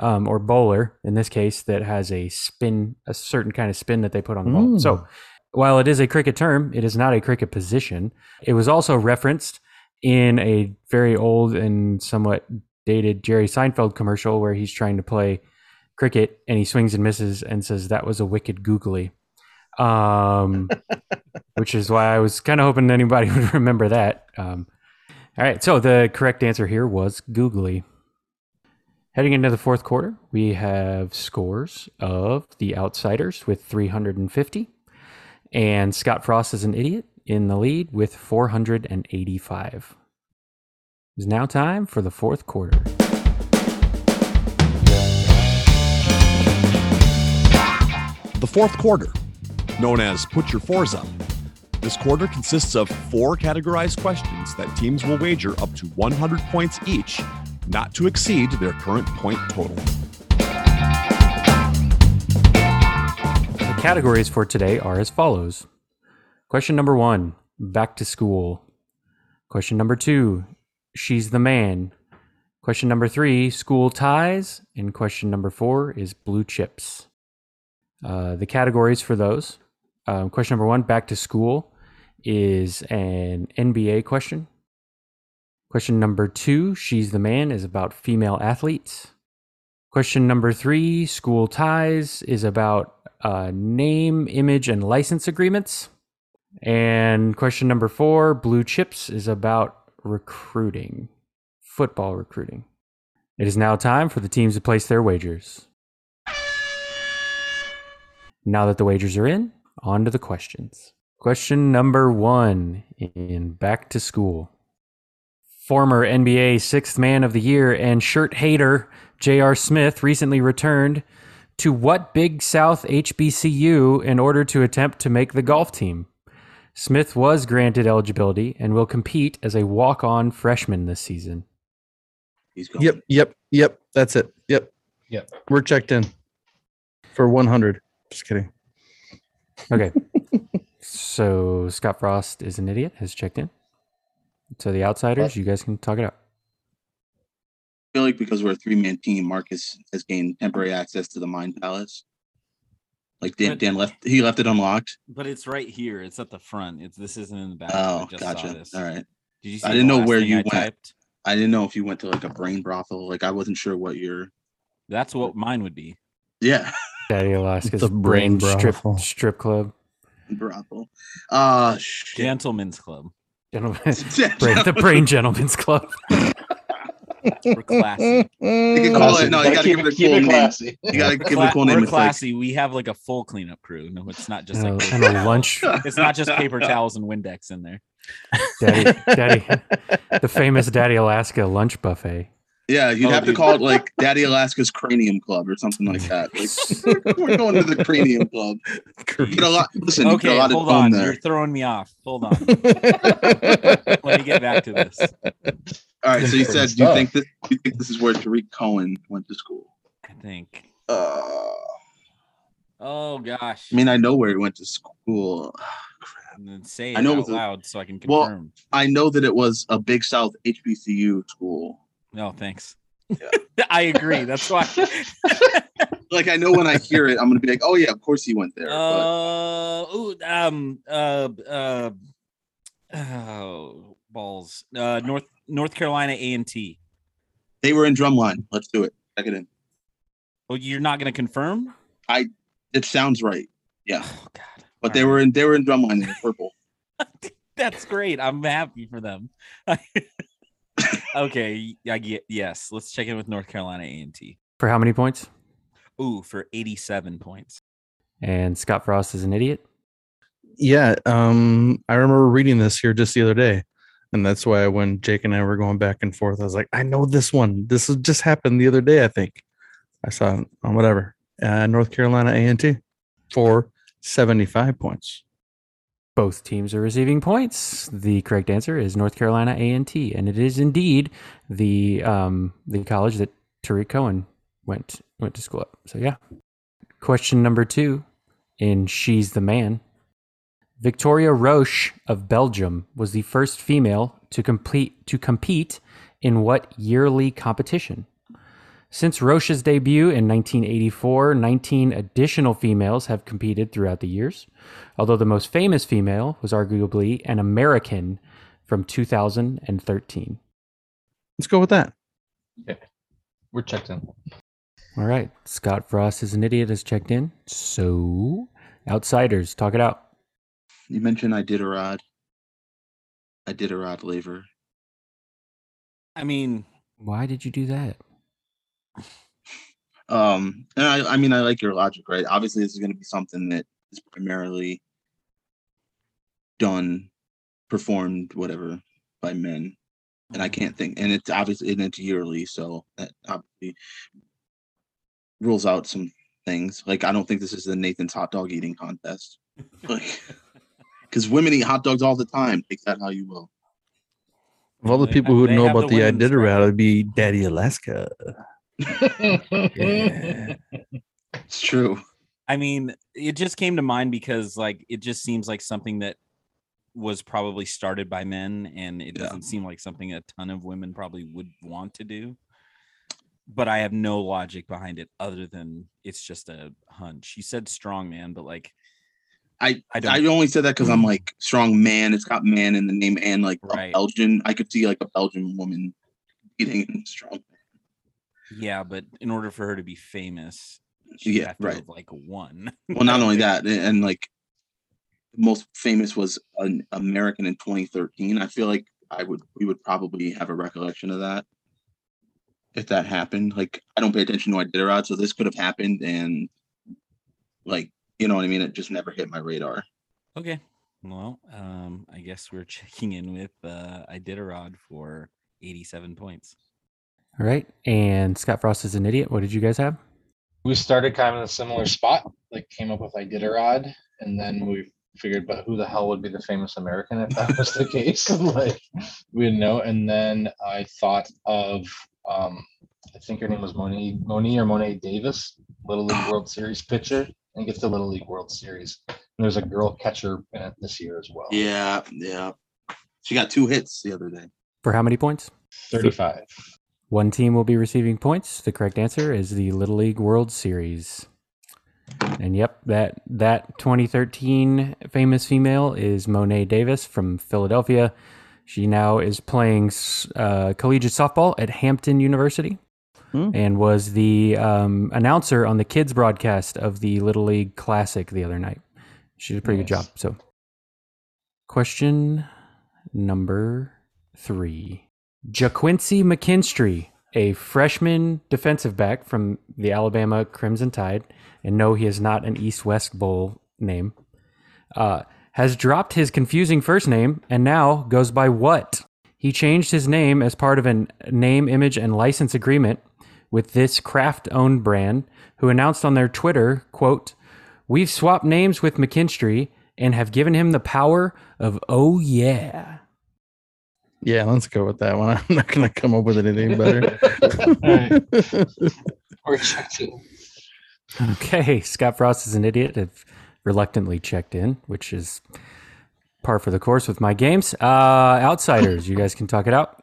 or bowler, in this case, that has a spin, a certain kind of spin that they put on the ball. So while it is a cricket term, it is not a cricket position. It was also referenced in a very old and somewhat dated Jerry Seinfeld commercial where he's trying to play cricket and he swings and misses and says, "That was a wicked googly." Which is why I was kind of hoping anybody would remember that. All right. So the correct answer here was googly. Heading into the fourth quarter, we have scores of the Outsiders with 350 and Scott Frost is an Idiot in the lead with 485. It's now time for the fourth quarter. The fourth quarter, known as Put Your Fours Up. This quarter consists of four categorized questions that teams will wager up to 100 points each, not to exceed their current point total. The categories for today are as follows. Question number 1, back to school. Question number 2, she's the man. Question number 3, school ties. And question number 4 is blue chips. The categories for those. Question number 1, back to school, is an NBA question. Question number 2, she's the man, is about female athletes. Question number 3, school ties, is about name, image, and license agreements. And question number 4, blue chips, is about recruiting, football recruiting. It is now time for the teams to place their wagers. Now that the wagers are in, on to the questions. Question number 1 in back to school. Former NBA Sixth Man of the Year and shirt hater J.R. Smith recently returned to what Big South HBCU in order to attempt to make the golf team? Smith was granted eligibility and will compete as a walk-on freshman this season. He's gone. Yep. That's it. Yep. We're checked in for 100. Just kidding. Okay. So Scott Frost is an Idiot, has checked in. So the Outsiders, you guys can talk it out. I feel like because we're a three-man team, Marcus has gained temporary access to the Mind Palace. Like Dan left, he left it unlocked. But it's right here. It's at the front. This isn't in the back. Oh, I just saw this. All right. Did you see? I didn't know where you went. I didn't know if you went to like a brain brothel. Like I wasn't sure what your. That's what mine would be. Yeah. Daddy Alaska's the brain strip club. Brothel. Gentleman's club. The Brain Gentlemen's Club. We're classy. You can call it. No, you gotta give it a cool name. You gotta give it a cool name. We're classy. We have like a full cleanup crew. No, it's not just like and a lunch. It's not just paper towels and Windex in there. Daddy, the famous Daddy Alaska lunch buffet. Yeah, you'd have to call it like Daddy Alaska's Cranium Club or something like that. Like, we're going to the Cranium Club. Hold on. You're throwing me off. Hold on. Let me get back to this. All right. So you said, do you think this is where Tariq Cohen went to school? I think. Oh gosh. I mean, I know where he went to school. And then say it out loud so I can confirm. Well, I know that it was a Big South HBCU school. No, thanks. Yeah. I agree. That's why. Like, I know when I hear it, I'm going to be like, oh, yeah, of course he went there. North Carolina A&T. They were in Drumline. Let's do it. Check it in. Oh, you're not going to confirm? It sounds right. Yeah. Oh, God. But they were in Drumline in purple. That's great. I'm happy for them. Okay, yes. Let's check in with North Carolina A&T. For how many points? Ooh, for 87 points. And Scott Frost is an Idiot? Yeah, I remember reading this here just the other day, and that's why when Jake and I were going back and forth, I was like, I know this one. This just happened the other day, I think. I saw it on whatever. North Carolina A&T for 75 points. Both teams are receiving points. The correct answer is North Carolina A&T, and it is indeed the college that Tariq Cohen went to school at. So yeah. Question number 2 in She's the Man. Victoria Roche of Belgium was the first female to compete in what yearly competition? Since Roche's debut in 1984, 19 additional females have competed throughout the years. Although the most famous female was arguably an American, from 2013. Let's go with that. Okay. We're checked in. All right. Scott Frost is an idiot is checked in. So, outsiders, talk it out. You mentioned I did a rod lever. I mean, why did you do that? And I like your logic, right? Obviously, this is going to be something that is primarily done, performed, whatever, by men. And I can't think. And it's obviously, and it's yearly, so that obviously rules out some things. Like, I don't think this is the Nathan's hot dog eating contest. Like, because women eat hot dogs all the time. Take that how you will. Of all the people who know about the Iditarod, it would be Daddy Alaska. Yeah. It's true. I mean, it just came to mind because, like, it just seems like something that was probably started by men, and it doesn't seem like something a ton of women probably would want to do. But I have no logic behind it other than it's just a hunch. You said strong man, but like, I only said that because I'm like, strong man. It's got man in the name, and like, right. Belgian. I could see like a Belgian woman eating strong man. Yeah, but in order for her to be famous, she have to have like one. Well, not only that, and like, the most famous was an American in 2013. I feel like we would probably have a recollection of that if that happened. Like, I don't pay attention to Iditarod, so this could have happened, and like, you know what I mean? It just never hit my radar. Okay. Well, I guess we're checking in with Iditarod for 87 points. All right. And Scott Frost is an idiot. What did you guys have? We started kind of in a similar spot, like came up with Iditarod, and then we figured, but who the hell would be the famous American if that was the case? Like, we didn't know. And then I thought of, I think her name was Monet Davis, Little League World Series pitcher. And gets the Little League World Series. And there's a girl catcher in it this year as well. Yeah, yeah. She got 2 hits the other day. For how many points? 35. One team will be receiving points. The correct answer is the Little League World Series. And yep, that 2013 famous female is Monet Davis from Philadelphia. She now is playing collegiate softball at Hampton University. And was the announcer on the kids' broadcast of the Little League Classic the other night. She did a pretty good job. So, question number 3. JaQuincy McKinstry, a freshman defensive back from the Alabama Crimson Tide, and no, he is not an East-West Bowl name, has dropped his confusing first name and now goes by what? He changed his name as part of a name, image, and license agreement with this craft-owned brand, who announced on their Twitter, quote, "We've swapped names with McKinstry and have given him the power of oh yeah." Yeah, let's go with that one. I'm not going to come up with anything better. All right. Okay, Scott Frost is an idiot. I've reluctantly checked in, which is par for the course with my games. Outsiders, you guys can talk it out.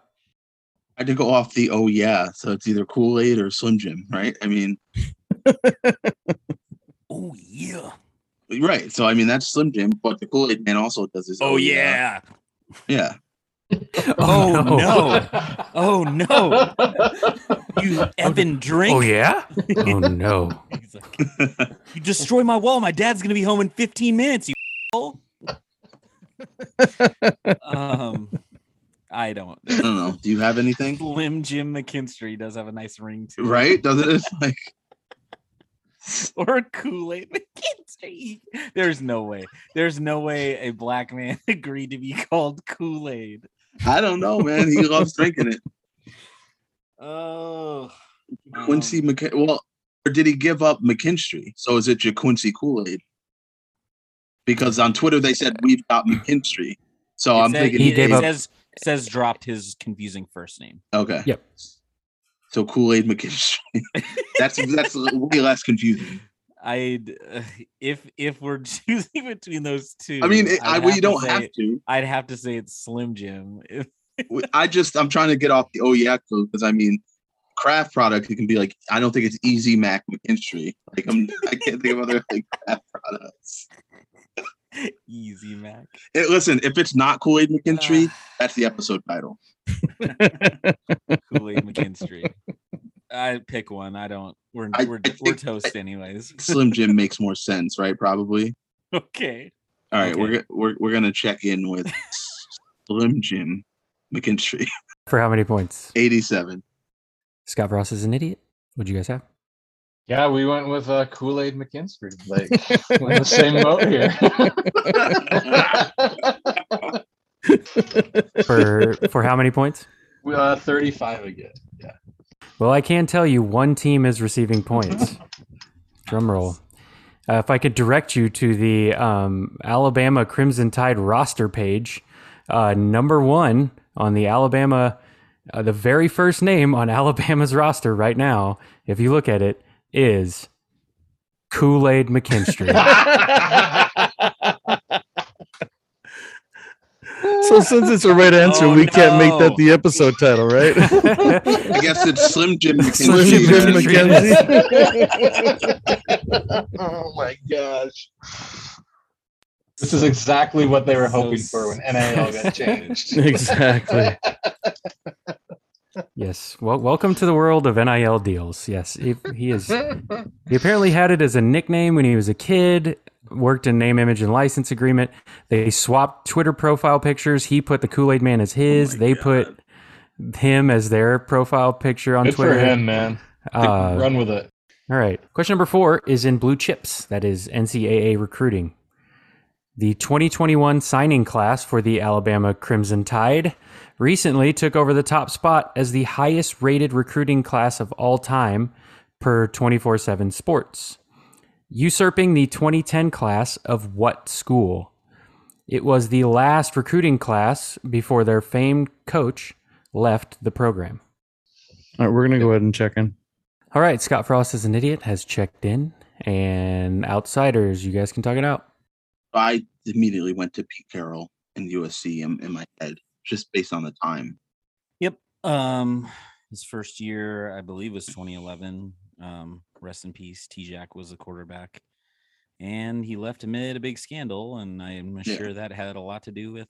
I had to go off the oh yeah, so it's either Kool-Aid or Slim Jim, right? I mean, oh yeah, right. So I mean, that's Slim Jim, but the Kool-Aid man also does his oh yeah, yeah. Oh no! Oh no! You effing drink! Oh yeah! Oh no! He's like, you destroy my wall. My dad's gonna be home in 15 minutes. You asshole. I don't know. Do you have anything? Slim Jim McKinstry does have a nice ring to it. Right? Doesn't it? Like, or Kool-Aid McKinstry. There's no way a black man agreed to be called Kool-Aid. I don't know, man. He loves drinking it. Oh. JaQuincy McKinstry. Well, or did he give up McKinstry? So is it JaQuincy Kool-Aid? Because on Twitter they said we've got McKinstry. So I'm thinking he gave up. Says dropped his confusing first name. Okay. Yep. So Kool-Aid McKinstry. that's way less confusing. If we're choosing between those two, I mean, you don't have to. I'd have to say it's Slim Jim. I'm trying to get off the oh yeah code because I mean, craft product. It can be like, I don't think it's Easy Mac McKinstry. Like I can't think of other like craft products. Easy, Mac. It, listen, if it's not Kool-Aid McKinstry, that's the episode title. Kool-Aid McKinstry. I pick one. I don't. We're toast anyways. Slim Jim makes more sense, right? Probably. Okay. All right, okay. We're gonna check in with Slim Jim McKinstry. For how many points? 87. Scott Frost is an idiot. What'd you guys have? Yeah, we went with Kool-Aid McKinstry. Like, we're in the same boat here. For how many points? 35 again. Yeah. Well, I can tell you one team is receiving points. Drum roll. If I could direct you to the Alabama Crimson Tide roster page, number one on the Alabama, the very first name on Alabama's roster right now, if you look at it, is Kool-Aid McKinstry. So since it's a right answer, can't make that the episode title, right? I guess it's Slim Jim McKenzie. Oh my gosh. This is exactly what they were hoping for when NIL got changed. Exactly. Yes. Well, welcome to the world of NIL deals. Yes. He apparently had it as a nickname when he was a kid. Worked in name, image, and license agreement. They swapped Twitter profile pictures. He put the Kool-Aid Man as his. Put him as their profile picture on Twitter. Good for him, man. Run with it. All right. Question number 4 is in blue chips. That is NCAA recruiting. The 2021 signing class for the Alabama Crimson Tide recently took over the top spot as the highest rated recruiting class of all time per 24/7 Sports. Usurping the 2010 class of what school? It was the last recruiting class before their famed coach left the program. All right, we're going to go ahead and check in. All right, Scott Frost is an idiot, has checked in. And outsiders, you guys can talk it out. I immediately went to Pete Carroll and USC in my head, just based on the time. Yep. His first year, I believe, was 2011. Rest in peace. T-Jack was the quarterback, and he left amid a big scandal, and I'm sure that had a lot to do with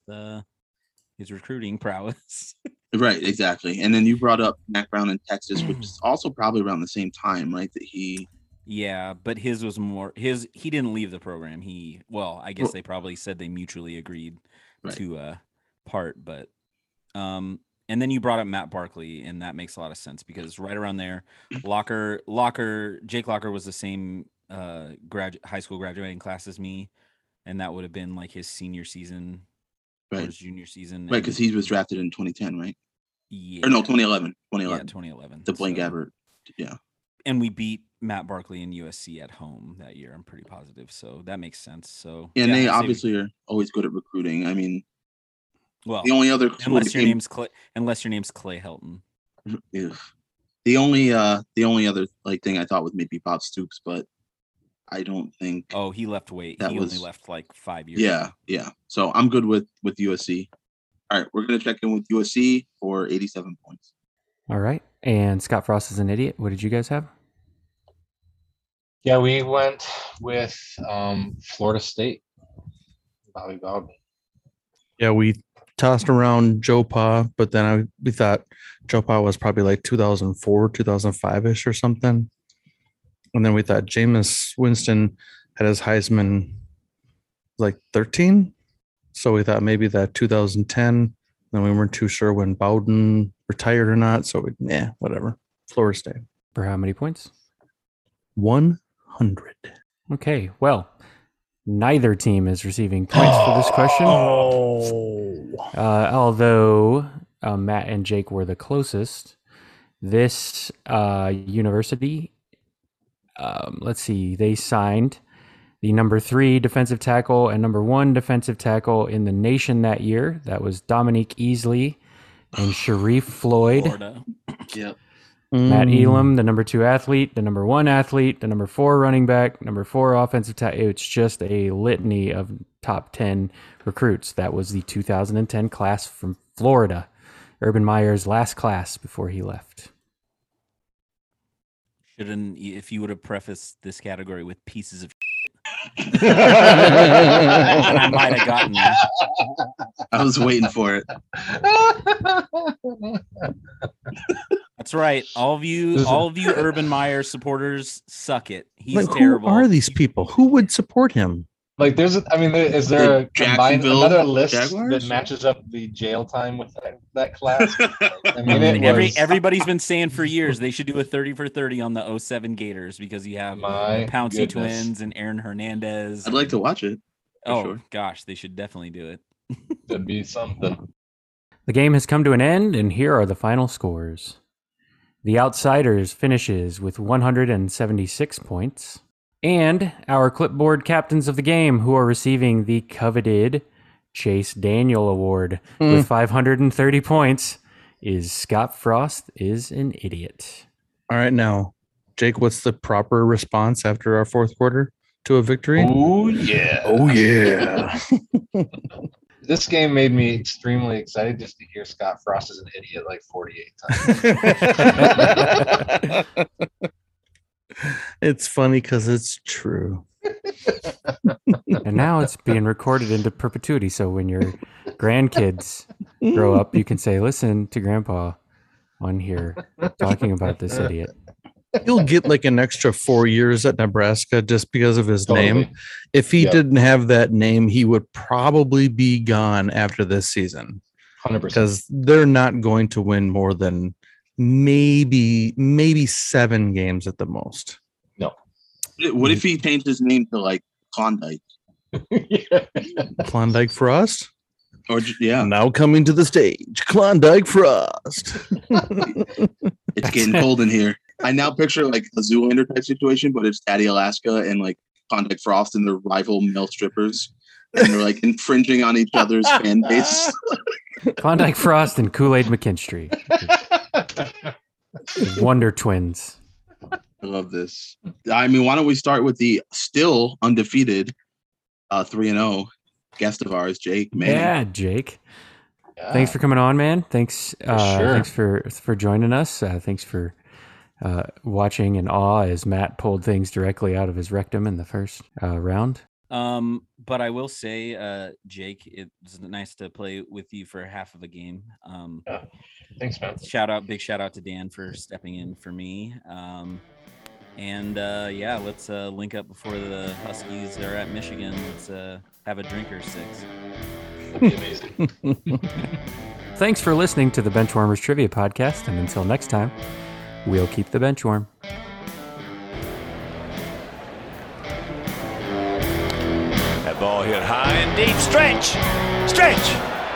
his recruiting prowess. Right, exactly. And then you brought up Mac Brown in Texas, which is also probably around the same time, right? That he. Yeah, but his was more his. He didn't leave the program. I guess they probably said they mutually agreed to part, but. And then you brought up Matt Barkley, and that makes a lot of sense because right around there, Jake Locker was the same high school graduating class as me, and that would have been like his senior season or his junior season. Right, because he was drafted in 2010, right? Yeah. Or no, 2011. 2011. The Blaine Gabbert, yeah. And we beat Matt Barkley and USC at home that year, I'm pretty positive, so that makes sense. So, and they obviously are always good at recruiting. I mean... Well, the only other unless your name's Clay Helton. Yeah. The only other thing I thought would maybe Bob Stoops, but I don't think. Oh, he left weight. He only left 5 years. Yeah, ago. Yeah. So I'm good with USC. All right, we're gonna check in with USC for 87 points. All right, and Scott Frost is an idiot. What did you guys have? Yeah, we went with Florida State. Bobby Bob. Yeah, we tossed around Joe Pa, but then we thought Joe Pa was probably 2004, 2005-ish or something. And then we thought Jameis Winston had his Heisman 13. So we thought maybe that 2010. Then we weren't too sure when Bowden retired or not. So whatever. Florida State. For how many points? 100. Okay, well. Neither team is receiving points for this question. Although Matt and Jake were the closest. This university, they signed the number 3 defensive tackle and number 1 defensive tackle in the nation that year. That was Dominique Easley and Sharif Floyd. Florida. Yep. Matt Elam, the number 2 athlete, the number 1 athlete, the number 4 running back, number 4 offensive tackle. It's just a litany of top 10 recruits. That was the 2010 class from Florida. Urban Meyer's last class before he left. If you would have prefaced this category with pieces of I might have gotten that. I was waiting for it. That's right. All of you Urban Meyer supporters suck it. He's terrible. Who are these people? Who would support him? Like, is there a combined another list Jaguars? That matches up the jail time with that class? I mean, everybody's been saying for years they should do a 30 for 30 on the 07 Gators because you have Pouncey twins and Aaron Hernandez. I'd like to watch it. Oh, sure. Gosh, they should definitely do it. That'd be something. The game has come to an end, and here are the final scores. The Outsiders finishes with 176 points. And our clipboard captains of the game, who are receiving the coveted Chase Daniel Award with 530 points, is Scott Frost is an idiot. All right, now, Jake, what's the proper response after our fourth quarter to a victory? Oh, yeah. Oh, yeah. This game made me extremely excited just to hear Scott Frost is an idiot like 48 times. It's funny because it's true. And now it's being recorded into perpetuity. So when your grandkids grow up, you can say, listen to Grandpa on here talking about this idiot. He'll get like an extra 4 years at Nebraska just because of his name. If he didn't have that name, he would probably be gone after this season. 100%. Because they're not going to win more than maybe 7 games at the most. No. What if he changed his name to like Klondike? Klondike Frost? Or now coming to the stage, Klondike Frost. It's getting cold in here. I now picture like a Zoolander type situation, but it's Daddy Alaska and like Klondike Frost and their rival male strippers. And they're like infringing on each other's fan base. Klondike Frost and Kool-Aid McKinstry. Wonder Twins. I love this. I mean, why don't we start with the still undefeated 3-0 guest of ours, Jake, man. Yeah, Jake. Yeah. Thanks for coming on, man. Thanks thanks for joining us. Thanks for watching in awe as Matt pulled things directly out of his rectum in the first round. But I will say, Jake, it's nice to play with you for half of a game. Thanks, man. Big shout out to Dan for stepping in for me. Let's link up before the Huskies are at Michigan. Let's have a drink or six. That'd be amazing. Thanks for listening to the Benchwarmers Trivia Podcast, and until next time, we'll keep the bench warm. Ball hit high and deep. Stretch.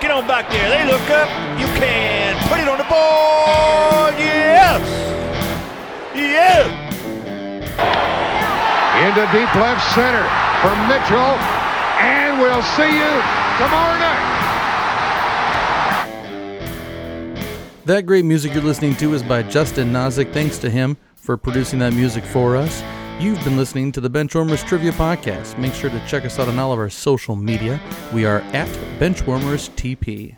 Get on back there. They look up. You can put it on the board. Yes. Yeah. Into deep left center for Mitchell. And we'll see you tomorrow night. That great music you're listening to is by Justin Nozick. Thanks to him for producing that music for us. You've been listening to the Benchwarmers Trivia Podcast. Make sure to check us out on all of our social media. We are at Benchwarmers TP.